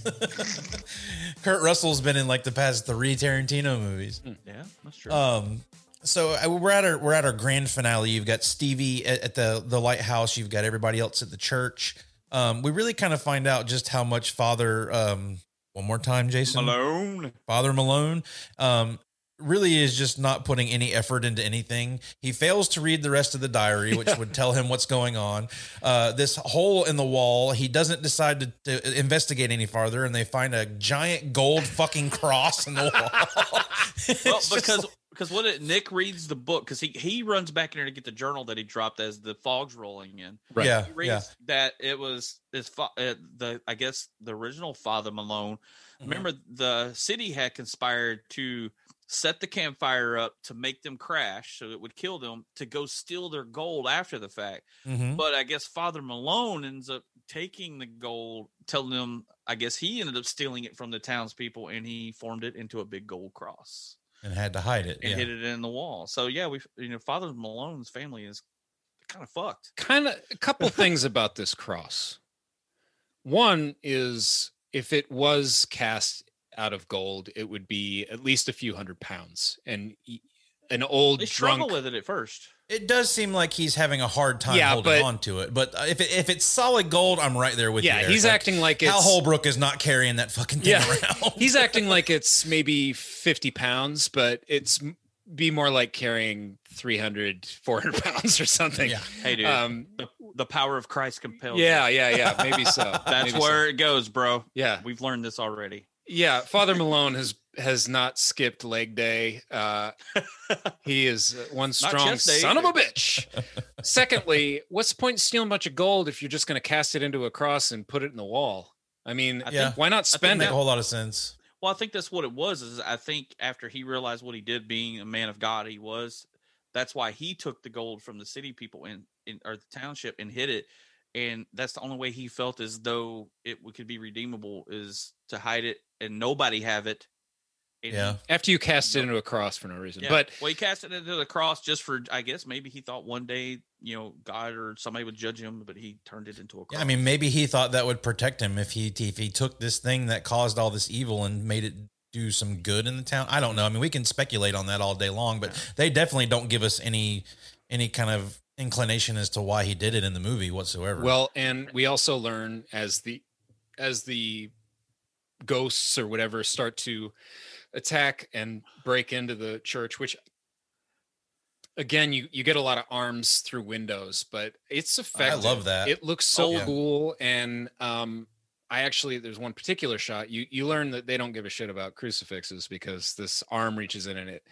Kurt Russell's been in like the past three Tarantino movies. Yeah, that's true. Um, So we're at our we're at our grand finale. You've got Stevie at, at the the lighthouse. You've got everybody else at the church. Um, we really kind of find out just how much Father um, one more time, Jason Malone, Father Malone, um, really is just not putting any effort into anything. He fails to read the rest of the diary, which yeah. would tell him what's going on. Uh, this hole in the wall, he doesn't decide to, to investigate any farther, and they find a giant gold fucking cross in the wall. Well, because. Like, Because what it, Nick reads the book, because he, he runs back in there to get the journal that he dropped as the fog's rolling in. Right. Yeah, he reads yeah. that it was his fa- uh, the I guess the original Father Malone. Mm-hmm. Remember, the city had conspired to set the campfire up to make them crash so it would kill them, to go steal their gold after the fact. Mm-hmm. But I guess Father Malone ends up taking the gold, telling them. I guess he ended up stealing it from the townspeople and he formed it into a big gold cross. And had to hide it. And yeah. hid it in the wall. So, yeah, we, you know, Father Malone's family is kind of fucked. Kind of a couple things about this cross. One is, if it was cast out of gold, it would be at least a few hundred pounds. And an old they drunk. Struggle with it at first. It does seem like he's having a hard time yeah, holding but, on to it. But if it, if it's solid gold, I'm right there with yeah, you. Yeah, he's like, acting like it's... Hal Holbrook is not carrying that fucking thing yeah, around. He's acting like it's maybe fifty pounds, but it's be more like carrying three hundred, four hundred pounds or something. Yeah. Hey, dude, um, the, the power of Christ compels. Yeah, you. yeah, yeah, maybe so. That's maybe where so. it goes, bro. Yeah. We've learned this already. Yeah, Father Malone has has not skipped leg day. Uh, he is one strong son of a bitch. Secondly, what's the point in stealing a bunch of gold if you're just going to cast it into a cross and put it in the wall? I mean, I yeah. think, why not spend it? That, a whole lot of sense. Well, I think that's what it was. Is I think after he realized what he did, being a man of God, he was That's why he took the gold from the city people in, in or the township and hid it. And that's the only way he felt as though it could be redeemable, is to hide it and nobody have it. And yeah. After you cast it into a cross for no reason. Yeah. But well, he cast it into the cross just for, I guess, maybe he thought one day, you know, God or somebody would judge him, but he turned it into a cross. Yeah, I mean, maybe he thought that would protect him if he if he took this thing that caused all this evil and made it do some good in the town. I don't know. I mean, we can speculate on that all day long, but yeah. They definitely don't give us any any kind of inclination as to why he did it in the movie whatsoever. Well, and we also learn as the as the ghosts or whatever start to attack and break into the church, which again you you get a lot of arms through windows, but it's effective. I love that. It looks so oh, yeah. cool. And um I actually, there's one particular shot you you learn that they don't give a shit about crucifixes, because this arm reaches in and it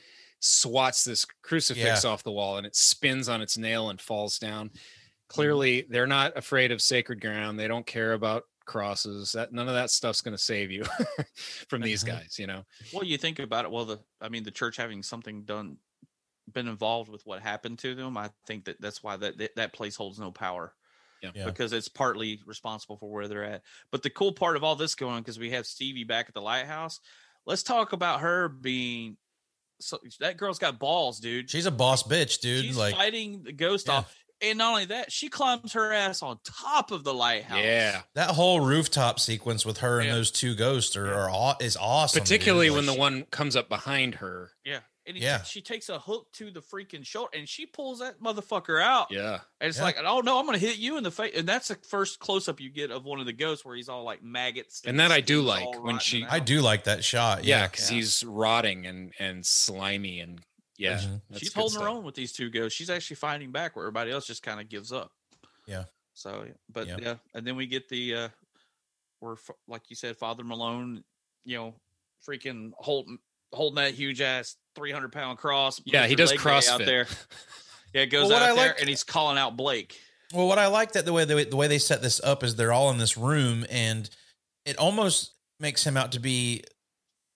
swats this crucifix yeah. off the wall, and it spins on its nail and falls down. Clearly they're not afraid of sacred ground. They don't care about crosses. That none of that stuff's going to save you from these guys, you know. Well, you think about it, well, the I mean the church having something done, been involved with what happened to them, I think that that's why that that place holds no power. Yeah, yeah. Because it's partly responsible for where they're at. But the cool part of all this going, because we have Stevie back at the lighthouse, let's talk about her being so, that girl's got balls, dude. She's a boss bitch, dude. She's like fighting the ghost yeah. off. And not only that, she climbs her ass on top of the lighthouse. Yeah, that whole rooftop sequence with her and yeah. those two ghosts are, are aw- is awesome. Particularly dude. when like, the one comes up behind her. Yeah, and yeah. she takes a hook to the freaking shoulder and she pulls that motherfucker out. Yeah, and it's yeah. like, oh no, I'm gonna hit you in the face. And that's the first close up you get of one of the ghosts where he's all like maggots. And, and that I do like when she. Out. I do like that shot. Yeah, because yeah, yeah. he's rotting and and slimy and. Yeah, mm-hmm. She's holding stuff. her own with these two ghosts. She's actually fighting back where everybody else just kind of gives up. Yeah. So, but yeah. yeah, and then we get the, uh, where, like you said, Father Malone, you know, freaking holding holding that huge ass three hundred pound cross. Yeah, he does CrossFit out there. Yeah, it goes well, out there like, and he's calling out Blake. Well, what I like that the way they, the way they set this up is they're all in this room, and it almost makes him out to be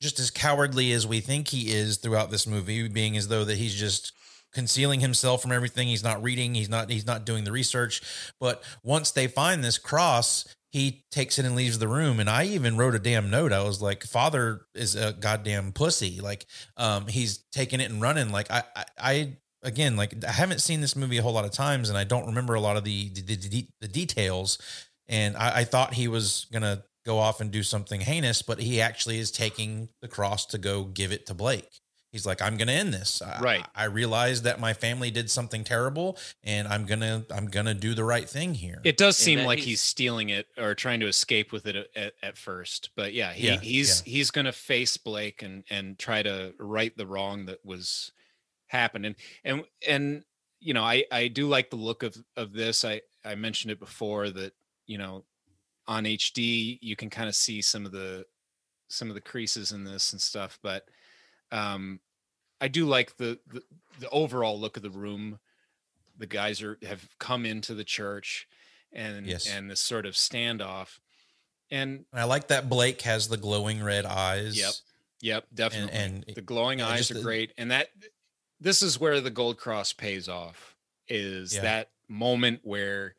just as cowardly as we think he is throughout this movie, being as though that he's just concealing himself from everything. He's not reading. He's not, he's not doing the research. But once they find this cross, he takes it and leaves the room. And I even wrote a damn note. I was like, Father is a goddamn pussy. Like, um, he's taking it and running. Like I, I, I again, like I haven't seen this movie a whole lot of times, and I don't remember a lot of the, the, the, the details. And I, I thought he was going to go off and do something heinous, but he actually is taking the cross to go give it to Blake. He's like, I'm going to end this. I, right. I realized that my family did something terrible, and I'm going to, I'm going to do the right thing here. It does seem like he's, he's stealing it or trying to escape with it at, at first, but yeah, he, yeah he's, yeah. he's going to face Blake and, and try to right the wrong that was happened. And, and, and, you know, I, I do like the look of, of this. I, I mentioned it before that, you know, on H D, you can kind of see some of the some of the creases in this and stuff, but um, I do like the, the the overall look of the room. The guys are have come into the church, and yes. and this sort of standoff. And I like that Blake has the glowing red eyes. Yep, yep, definitely. And, and the glowing and eyes are the, great, and that this is where the gold cross pays off. Is yeah. that moment where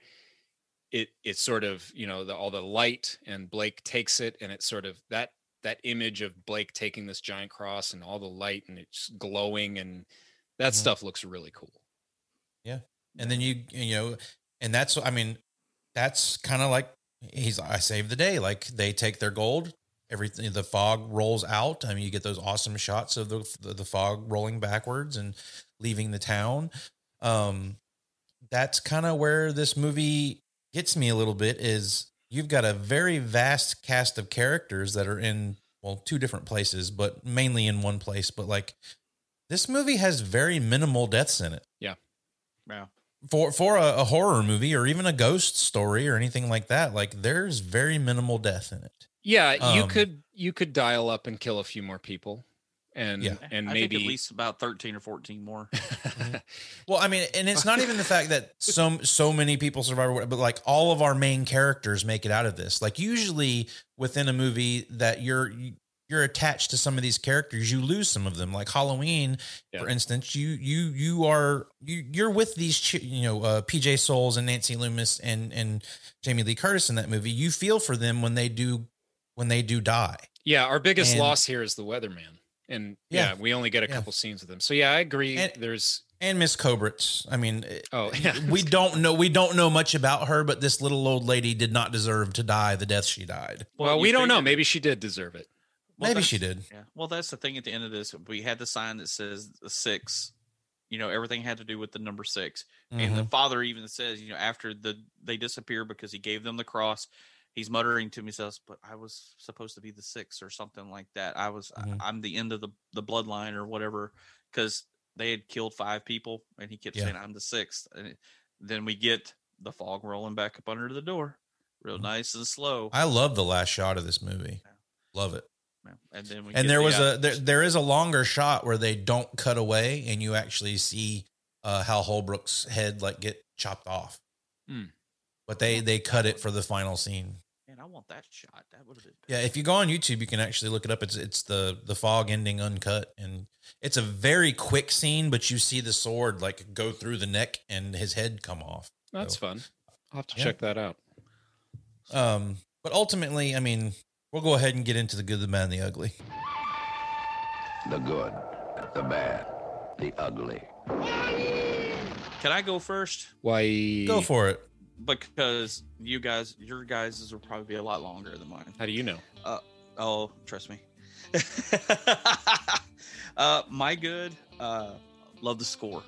it it's sort of, you know, the, all the light, and Blake takes it, and it's sort of that, that image of Blake taking this giant cross and all the light, and it's glowing, and that mm-hmm. stuff looks really cool. Yeah. And then you, you know, and that's, I mean, that's kind of like, he's, I saved the day. Like they take their gold, everything, the fog rolls out. I mean, you get those awesome shots of the, the, the fog rolling backwards and leaving the town. Um, that's kind of where this movie gets me a little bit, is you've got a very vast cast of characters that are in, well, two different places, but mainly in one place. But like, this movie has very minimal deaths in it. Yeah. Yeah. For, for a, a horror movie or even a ghost story or anything like that, like there's very minimal death in it. Yeah. You um, could, you could dial up and kill a few more people. And yeah. and maybe I think at least about thirteen or fourteen more. Well, I mean, and it's not even the fact that so so many people survive, but like all of our main characters make it out of this. Like usually within a movie that you're you're attached to some of these characters, you lose some of them. Like Halloween, yeah. for instance, you you you are you you're with these you know uh, P J Soles and Nancy Loomis and and Jamie Lee Curtis in that movie. You feel for them when they do when they do die. Yeah, our biggest and, loss here is the weatherman, and yeah, yeah we only get a yeah. couple scenes with them. So yeah, I agree. And, There's and Miss Cobritz. I mean, oh yeah, we don't know we don't know much about her, but this little old lady did not deserve to die the death she died. Well, well we don't know. Maybe she did deserve it. Well, maybe she did. Yeah. Well, that's the thing at the end of this. We had the sign that says the six. You know, everything had to do with the number six. Mm-hmm. And the father even says, you know, after the they disappear because he gave them the cross, he's muttering to himself, but I was supposed to be the six or something like that. I was, mm-hmm. I, I'm the end of the, the bloodline or whatever, because they had killed five people and he kept yeah. saying, I'm the sixth. And it, then we get the fog rolling back up under the door real mm-hmm. nice and slow. I love the last shot of this movie. Yeah. Love it. And then we and there the was out. a there, there is a longer shot where they don't cut away and you actually see uh, Hal Holbrook's head like get chopped off, mm. but they they cut it for the final scene. Man, I want that shot. That would have been bad. Yeah. If you go on YouTube, you can actually look it up. It's it's the the fog ending uncut, and it's a very quick scene, but you see the sword like go through the neck and his head come off. That's so fun. I'll have to yeah. check that out. Um, but ultimately, I mean. We'll go ahead and get into the good, the bad, and the ugly. The good, the bad, the ugly. Can I go first? Why? Go for it. Because you guys, your guys' will probably be a lot longer than mine. How do you know? Uh, oh, trust me. uh, my good, uh, love the score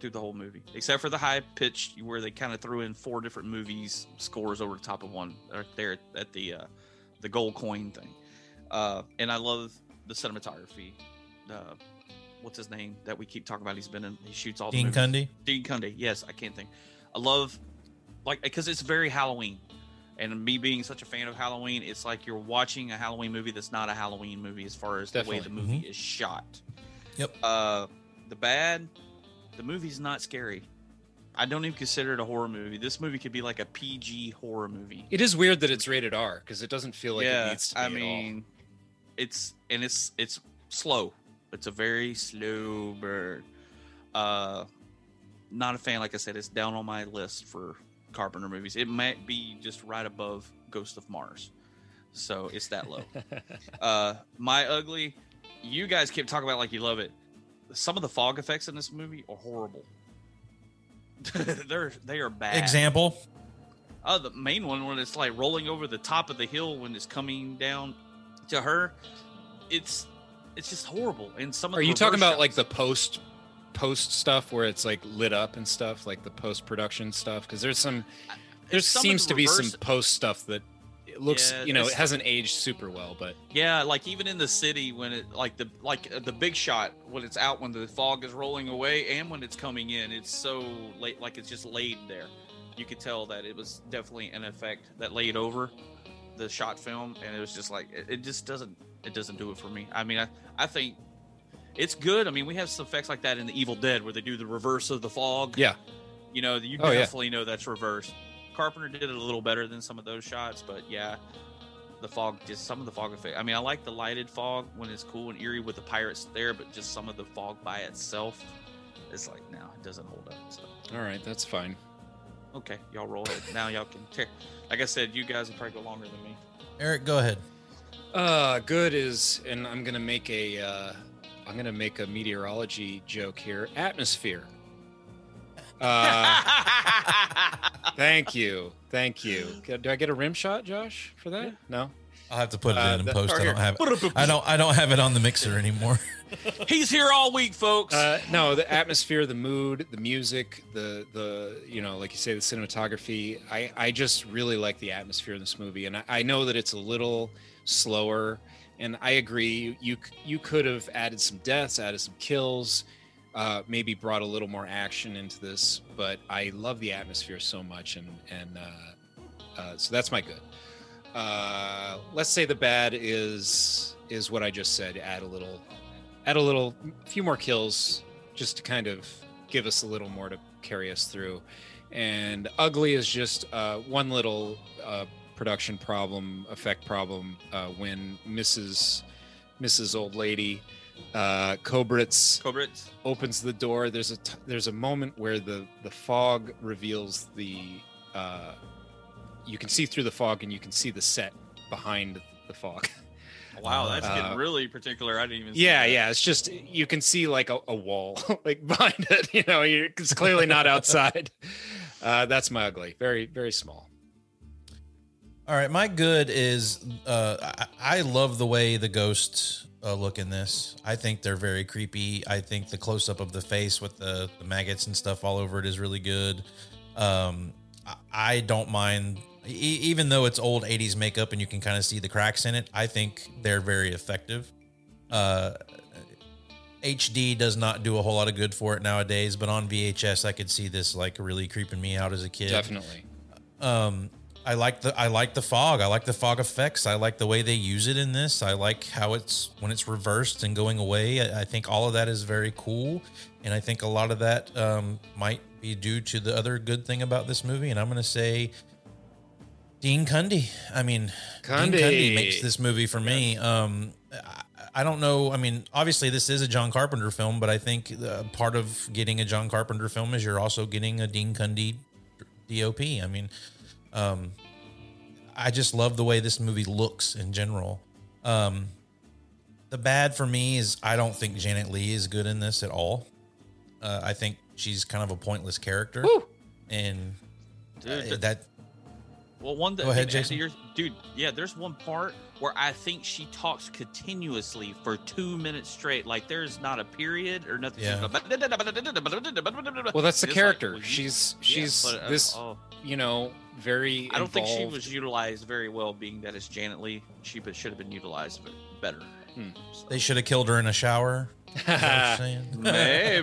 through the whole movie, except for the high pitch where they kind of threw in four different movies' scores over the top of one right there at the... Uh, the gold coin thing. Uh, and I love the cinematography. Uh, what's his name that we keep talking about? He's been in, he shoots all the Dean Cundey? Dean Cundey. Yes, I can't think. I love, like, because it's very Halloween. And me being such a fan of Halloween, it's like you're watching a Halloween movie that's not a Halloween movie as far as Definitely. the way the movie mm-hmm. is shot. Yep. Uh, the bad, the movie's not scary. I don't even consider it a horror movie. This movie could be like a P G horror movie. It is weird that it's rated R because it doesn't feel like yeah, it needs to be I mean, at all. It's and it's it's slow. It's a very slow burn. Uh, not a fan. Like I said, it's down on my list for Carpenter movies. It might be just right above Ghost of Mars. So it's that low. uh, my ugly. You guys keep talking about like you love it. Some of the fog effects in this movie are horrible. They're they are bad. Example? Oh, uh, the main one when it's like rolling over the top of the hill when it's coming down to her, it's it's just horrible. And some of are the you talking about shots. like the post post stuff where it's like lit up and stuff, like the post production stuff? Because there's some there some seems the to be some post stuff that it looks yeah, you know it hasn't aged super well, but yeah, like even in the city when it like the like the big shot when it's out when the fog is rolling away and when it's coming in, it's so late like it's just laid there. You could tell that it was definitely an effect that laid over the shot film, and it was just like it, it just doesn't it doesn't do it for me. I mean, I I think it's good. I mean, we have some effects like that in the Evil Dead where they do the reverse of the fog. Yeah, you know, you oh, definitely yeah. know that's reversed. Carpenter did it a little better than some of those shots, but yeah, the fog, just some of the fog effect. I mean, I like the lighted fog when it's cool and eerie with the pirates there, but just some of the fog by itself, it's like, no, it doesn't hold up. So. All right, that's fine. Okay, y'all roll it. Now y'all can tear. Like I said, you guys will probably go longer than me. Eric, go ahead. Uh, good is, and I'm gonna make a, uh, I'm gonna make a meteorology joke here. Atmosphere. Uh, thank you, thank you. Do I get a rim shot, Josh, for that? Yeah. No, I'll have to put it uh, in and post. I don't have it. I don't. I don't have it on the mixer anymore. He's here all week, folks. Uh, no, the atmosphere, the mood, the music, the the you know, like you say, the cinematography. I I just really like the atmosphere in this movie, and I, I know that it's a little slower. And I agree, you you could have added some deaths, added some kills. Uh, maybe brought a little more action into this, but I love the atmosphere so much, and and uh, uh, so that's my good. Uh, let's say the bad is is what I just said. Add a little, add a little, a few more kills, just to kind of give us a little more to carry us through. And ugly is just uh, one little uh, production problem, effect problem uh, when Missus Missus Old Lady. Uh, Kobritz, Kobritz opens the door. There's a t- there's a moment where the the fog reveals the. Uh, you can see through the fog, and you can see the set behind the fog. Wow, that's uh, getting really particular. I didn't even. Yeah, see that. Yeah. It's just you can see like a, a wall like behind it. You know, you're, it's clearly not outside. Uh, that's my ugly. Very very small. All right, my good is uh, I, I love the way the ghosts uh, look in this. I think they're very creepy. I think the close-up of the face with the, the maggots and stuff all over it is really good. Um, I, I don't mind, e- even though it's old eighties makeup and you can kind of see the cracks in it, I think they're very effective. Uh, H D does not do a whole lot of good for it nowadays, but on V H S I could see this like really creeping me out as a kid. Definitely. Um I like the I like the fog. I like the fog effects. I like the way they use it in this. I like how it's when it's reversed and going away. I, I think all of that is very cool, and I think a lot of that um, might be due to the other good thing about this movie. And I'm going to say Dean Cundey. I mean, Cundey. Dean Cundey makes this movie for me. Um, I, I don't know. I mean, obviously this is a John Carpenter film, but I think uh, part of getting a John Carpenter film is you're also getting a Dean Cundey D O P. I mean. Um, I just love the way this movie looks in general. Um, the bad for me is I don't think Janet Leigh is good in this at all. Uh, I think she's kind of a pointless character. Woo! And dude, uh, that. Well, one that, go ahead, Jason. Your, dude, yeah, there's one part where I think she talks continuously for two minutes straight. Like there's not a period or nothing. Yeah. Well, that's the it's character. Like, well, she's she's yeah, but, uh, this. Oh. You know, very. I don't involved. think she was utilized very well, being that it's Janet Leigh. She should have been utilized better. Hmm. So. They should have killed her in a shower. Maybe.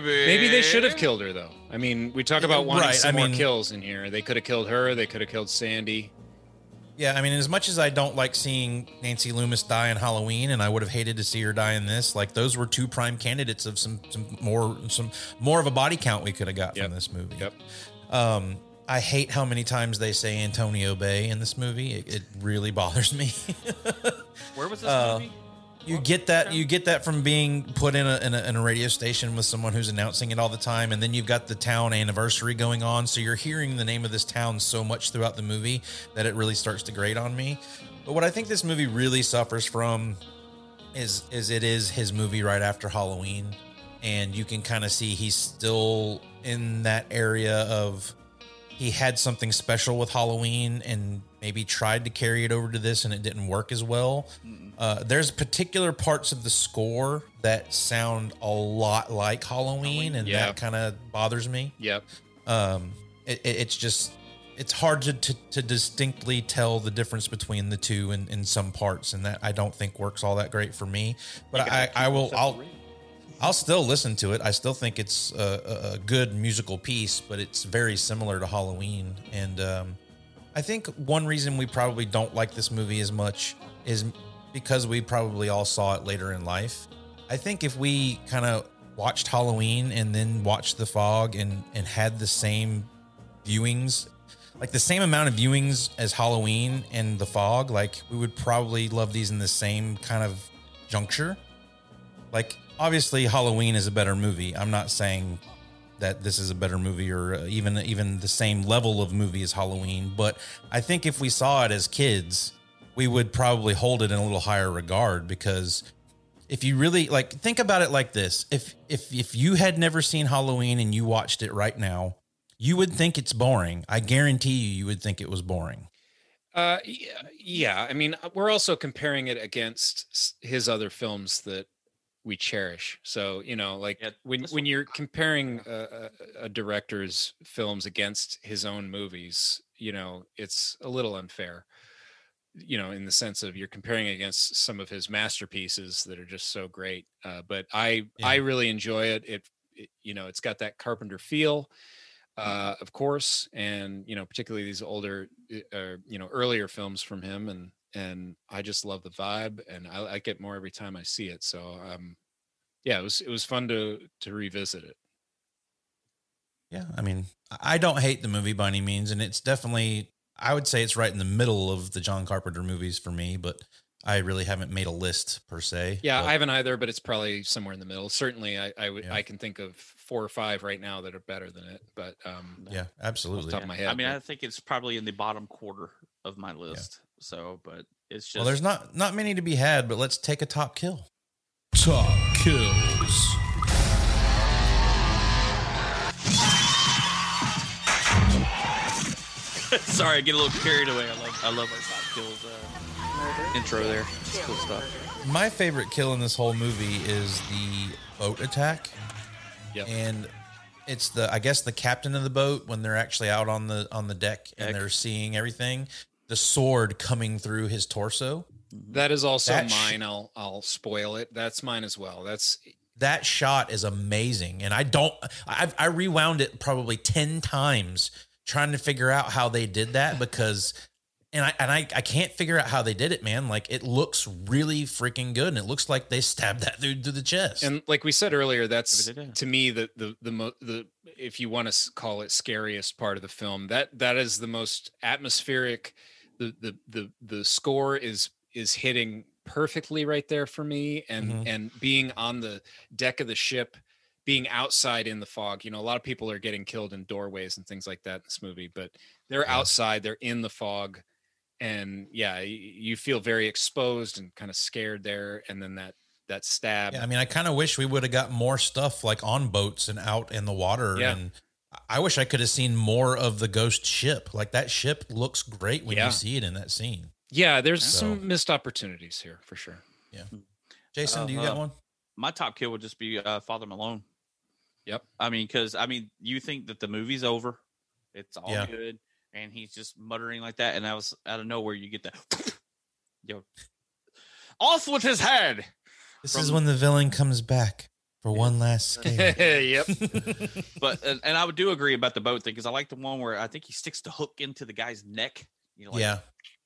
Maybe they should have killed her, though. I mean, we talk about wanting right. some I more mean, kills in here. They could have killed her. They could have killed Sandy. Yeah, I mean, as much as I don't like seeing Nancy Loomis die in Halloween, and I would have hated to see her die in this, like those were two prime candidates of some, some more some more of a body count we could have got yep. from this movie. Yep. Um. I hate how many times they say Antonio Bay in this movie. It, it really bothers me. Where was this uh, movie? You get that. You get that from being put in a, in a in a radio station with someone who's announcing it all the time, and then you've got the town anniversary going on, so you're hearing the name of this town so much throughout the movie that it really starts to grate on me. But what I think this movie really suffers from is is it is his movie right after Halloween, and you can kind of see he's still in that area of. He had something special with Halloween and maybe tried to carry it over to this and it didn't work as well. Uh, there's particular parts of the score that sound a lot like Halloween and yeah. that kind of bothers me. Yep. Um, it, it, it's just, it's hard to, to, to distinctly tell the difference between the two in, in some parts. And that I don't think works all that great for me, but I, I will, I'll, read. I'll still listen to it. I still think it's a, a good musical piece, but it's very similar to Halloween. And um, I think one reason we probably don't like this movie as much is because we probably all saw it later in life. I think if we kind of watched Halloween and then watched The Fog and, and had the same viewings, like the same amount of viewings as Halloween and The Fog, like we would probably love these in the same kind of juncture. Like, obviously, Halloween is a better movie. I'm not saying that this is a better movie or even even the same level of movie as Halloween, but I think if we saw it as kids, we would probably hold it in a little higher regard because if you really like think about it like this, if if if you had never seen Halloween and you watched it right now, you would think it's boring. I guarantee you, you would think it was boring. Uh, yeah, yeah. I mean, we're also comparing it against his other films that we cherish. So, you know, like yeah, when, when you're comparing a, a, a director's films against his own movies, you know, it's a little unfair, you know, in the sense of you're comparing against some of his masterpieces that are just so great. Uh, but I, yeah. I really enjoy it. it. It, you know, it's got that Carpenter feel, uh, of course. And, you know, particularly these older, uh, you know, earlier films from him and, and I just love the vibe and I like it more every time I see it. So, um, yeah, it was, it was fun to, to revisit it. Yeah. I mean, I don't hate the movie by any means. And it's definitely, I would say it's right in the middle of the John Carpenter movies for me, but I really haven't made a list per se. Yeah, but I haven't either, but it's probably somewhere in the middle. Certainly, I I, w- yeah. I can think of four or five right now that are better than it. But um, yeah, absolutely. Off the top yeah. of my head, I mean, but... I think it's probably in the bottom quarter of my list. Yeah. So, but it's just well, there's not not many to be had. But let's take a top kill. Top kills. Sorry, I get a little carried away. I like I love our top kills. Uh... Intro there. It's cool stuff. My favorite kill in this whole movie is the boat attack. Yep. And it's the I guess the captain of the boat when they're actually out on the on the deck and Heck. they're seeing everything. The sword coming through his torso. That is also that mine. Sh- I'll I'll spoil it. That's mine as well. That's that shot is amazing. And I don't I've I rewound it probably ten times trying to figure out how they did that because And I and I, I can't figure out how they did it, man. Like, it looks really freaking good, and it looks like they stabbed that dude through the chest. And like we said earlier, that's, to me, the the the, mo- the if you want to call it scariest part of the film. That that is the most atmospheric. The the the the score is is hitting perfectly right there for me, and mm-hmm. and being on the deck of the ship, being outside in the fog. You know, a lot of people are getting killed in doorways and things like that in this movie, but they're yeah. outside, they're in the fog. And yeah, you feel very exposed and kind of scared there. And then that, that stab. Yeah, I mean, I kind of wish we would have got more stuff like on boats and out in the water. Yeah. And I wish I could have seen more of the ghost ship. Like, that ship looks great when yeah. you see it in that scene. Yeah. There's so. some missed opportunities here for sure. Yeah. Jason, uh, do you uh, got one? My top kill would just be uh, Father Malone. Yep. I mean, cause I mean, you think that the movie's over, it's all yeah. good. And he's just muttering like that, and I was out of nowhere. You get that, yo, off with his head. This From, is when the villain comes back for yeah. one last scare. Yep. But and, and I would do agree about the boat thing because I like the one where I think he sticks the hook into the guy's neck. You know, like, yeah.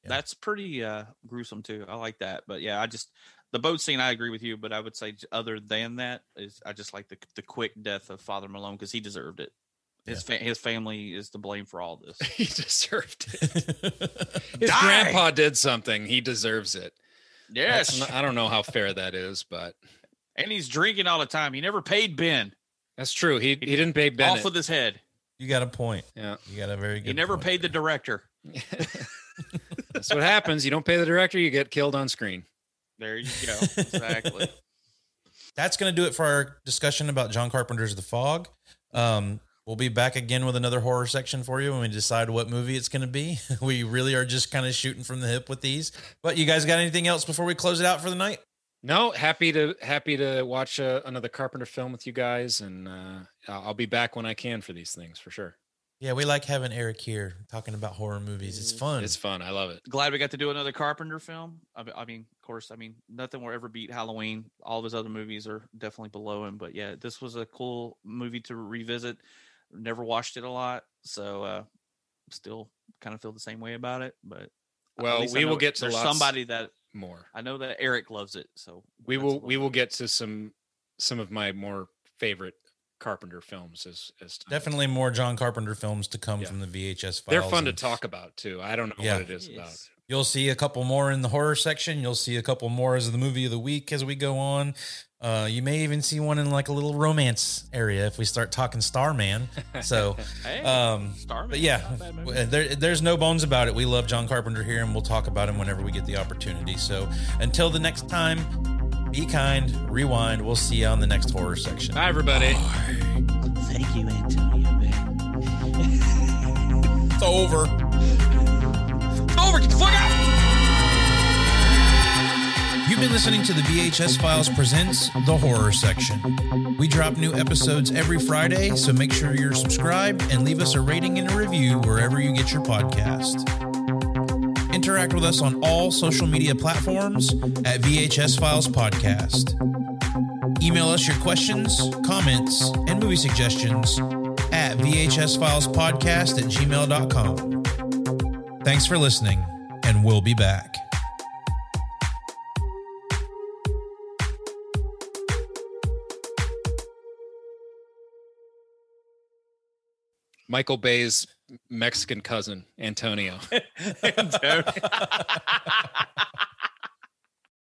yeah, that's pretty uh, gruesome too. I like that. But yeah, I just the boat scene. I agree with you, but I would say other than that is I just like the the quick death of Father Malone because he deserved it. His fa- his family is to blame for all this. He deserved it. His Die! grandpa did something. He deserves it. Yes. Not, I don't know how fair that is, but. And he's drinking all the time. He never paid Ben. That's true. He he, he didn't pay Ben. Off with his head. You got a point. Yeah. You got a very good He never point paid there. the director. That's what happens. You don't pay the director, you get killed on screen. There you go. Exactly. That's going to do it for our discussion about John Carpenter's The Fog. Um, We'll be back again with another horror section for you when we decide what movie it's going to be. We really are just kind of shooting from the hip with these. But you guys got anything else before we close it out for the night? No, happy to happy to watch uh, another Carpenter film with you guys, and uh, I'll be back when I can for these things for sure. Yeah, we like having Eric here talking about horror movies. It's fun. It's fun. I love it. Glad we got to do another Carpenter film. I mean, of course, I mean, nothing will ever beat Halloween. All of his other movies are definitely below him. But yeah, this was a cool movie to revisit. Never watched it a lot, so uh, still kind of feel the same way about it. But well, we will get to lots somebody that more. I know that Eric loves it, so we will we will get to some some of my more favorite Carpenter films as as time definitely goes. More John Carpenter films to come yeah. from the V H S files. They're fun and, to talk about too. I don't know yeah. what it is yes. about. You'll see a couple more in the horror section. You'll see a couple more as the movie of the week as we go on. Uh, you may even see one in like a little romance area if we start talking Starman. So, hey, um, Starman, but yeah, there, there's no bones about it. We love John Carpenter here, and we'll talk about him whenever we get the opportunity. So until the next time, be kind, rewind. We'll see you on the next horror section. Bye, everybody. Bye. Thank you, Antonio, man. It's over. It's over. Get the fuck out. You've been listening to the V H S Files Presents The Horror Section. We drop new episodes every Friday, so make sure you're subscribed and leave us a rating and a review wherever you get your podcast. Interact with us on all social media platforms at V H S Files Podcast. Email us your questions, comments, and movie suggestions at VHSFilesPodcast at gmail dot com. Thanks for listening, and we'll be back. Michael Bay's Mexican cousin, Antonio. Antonio.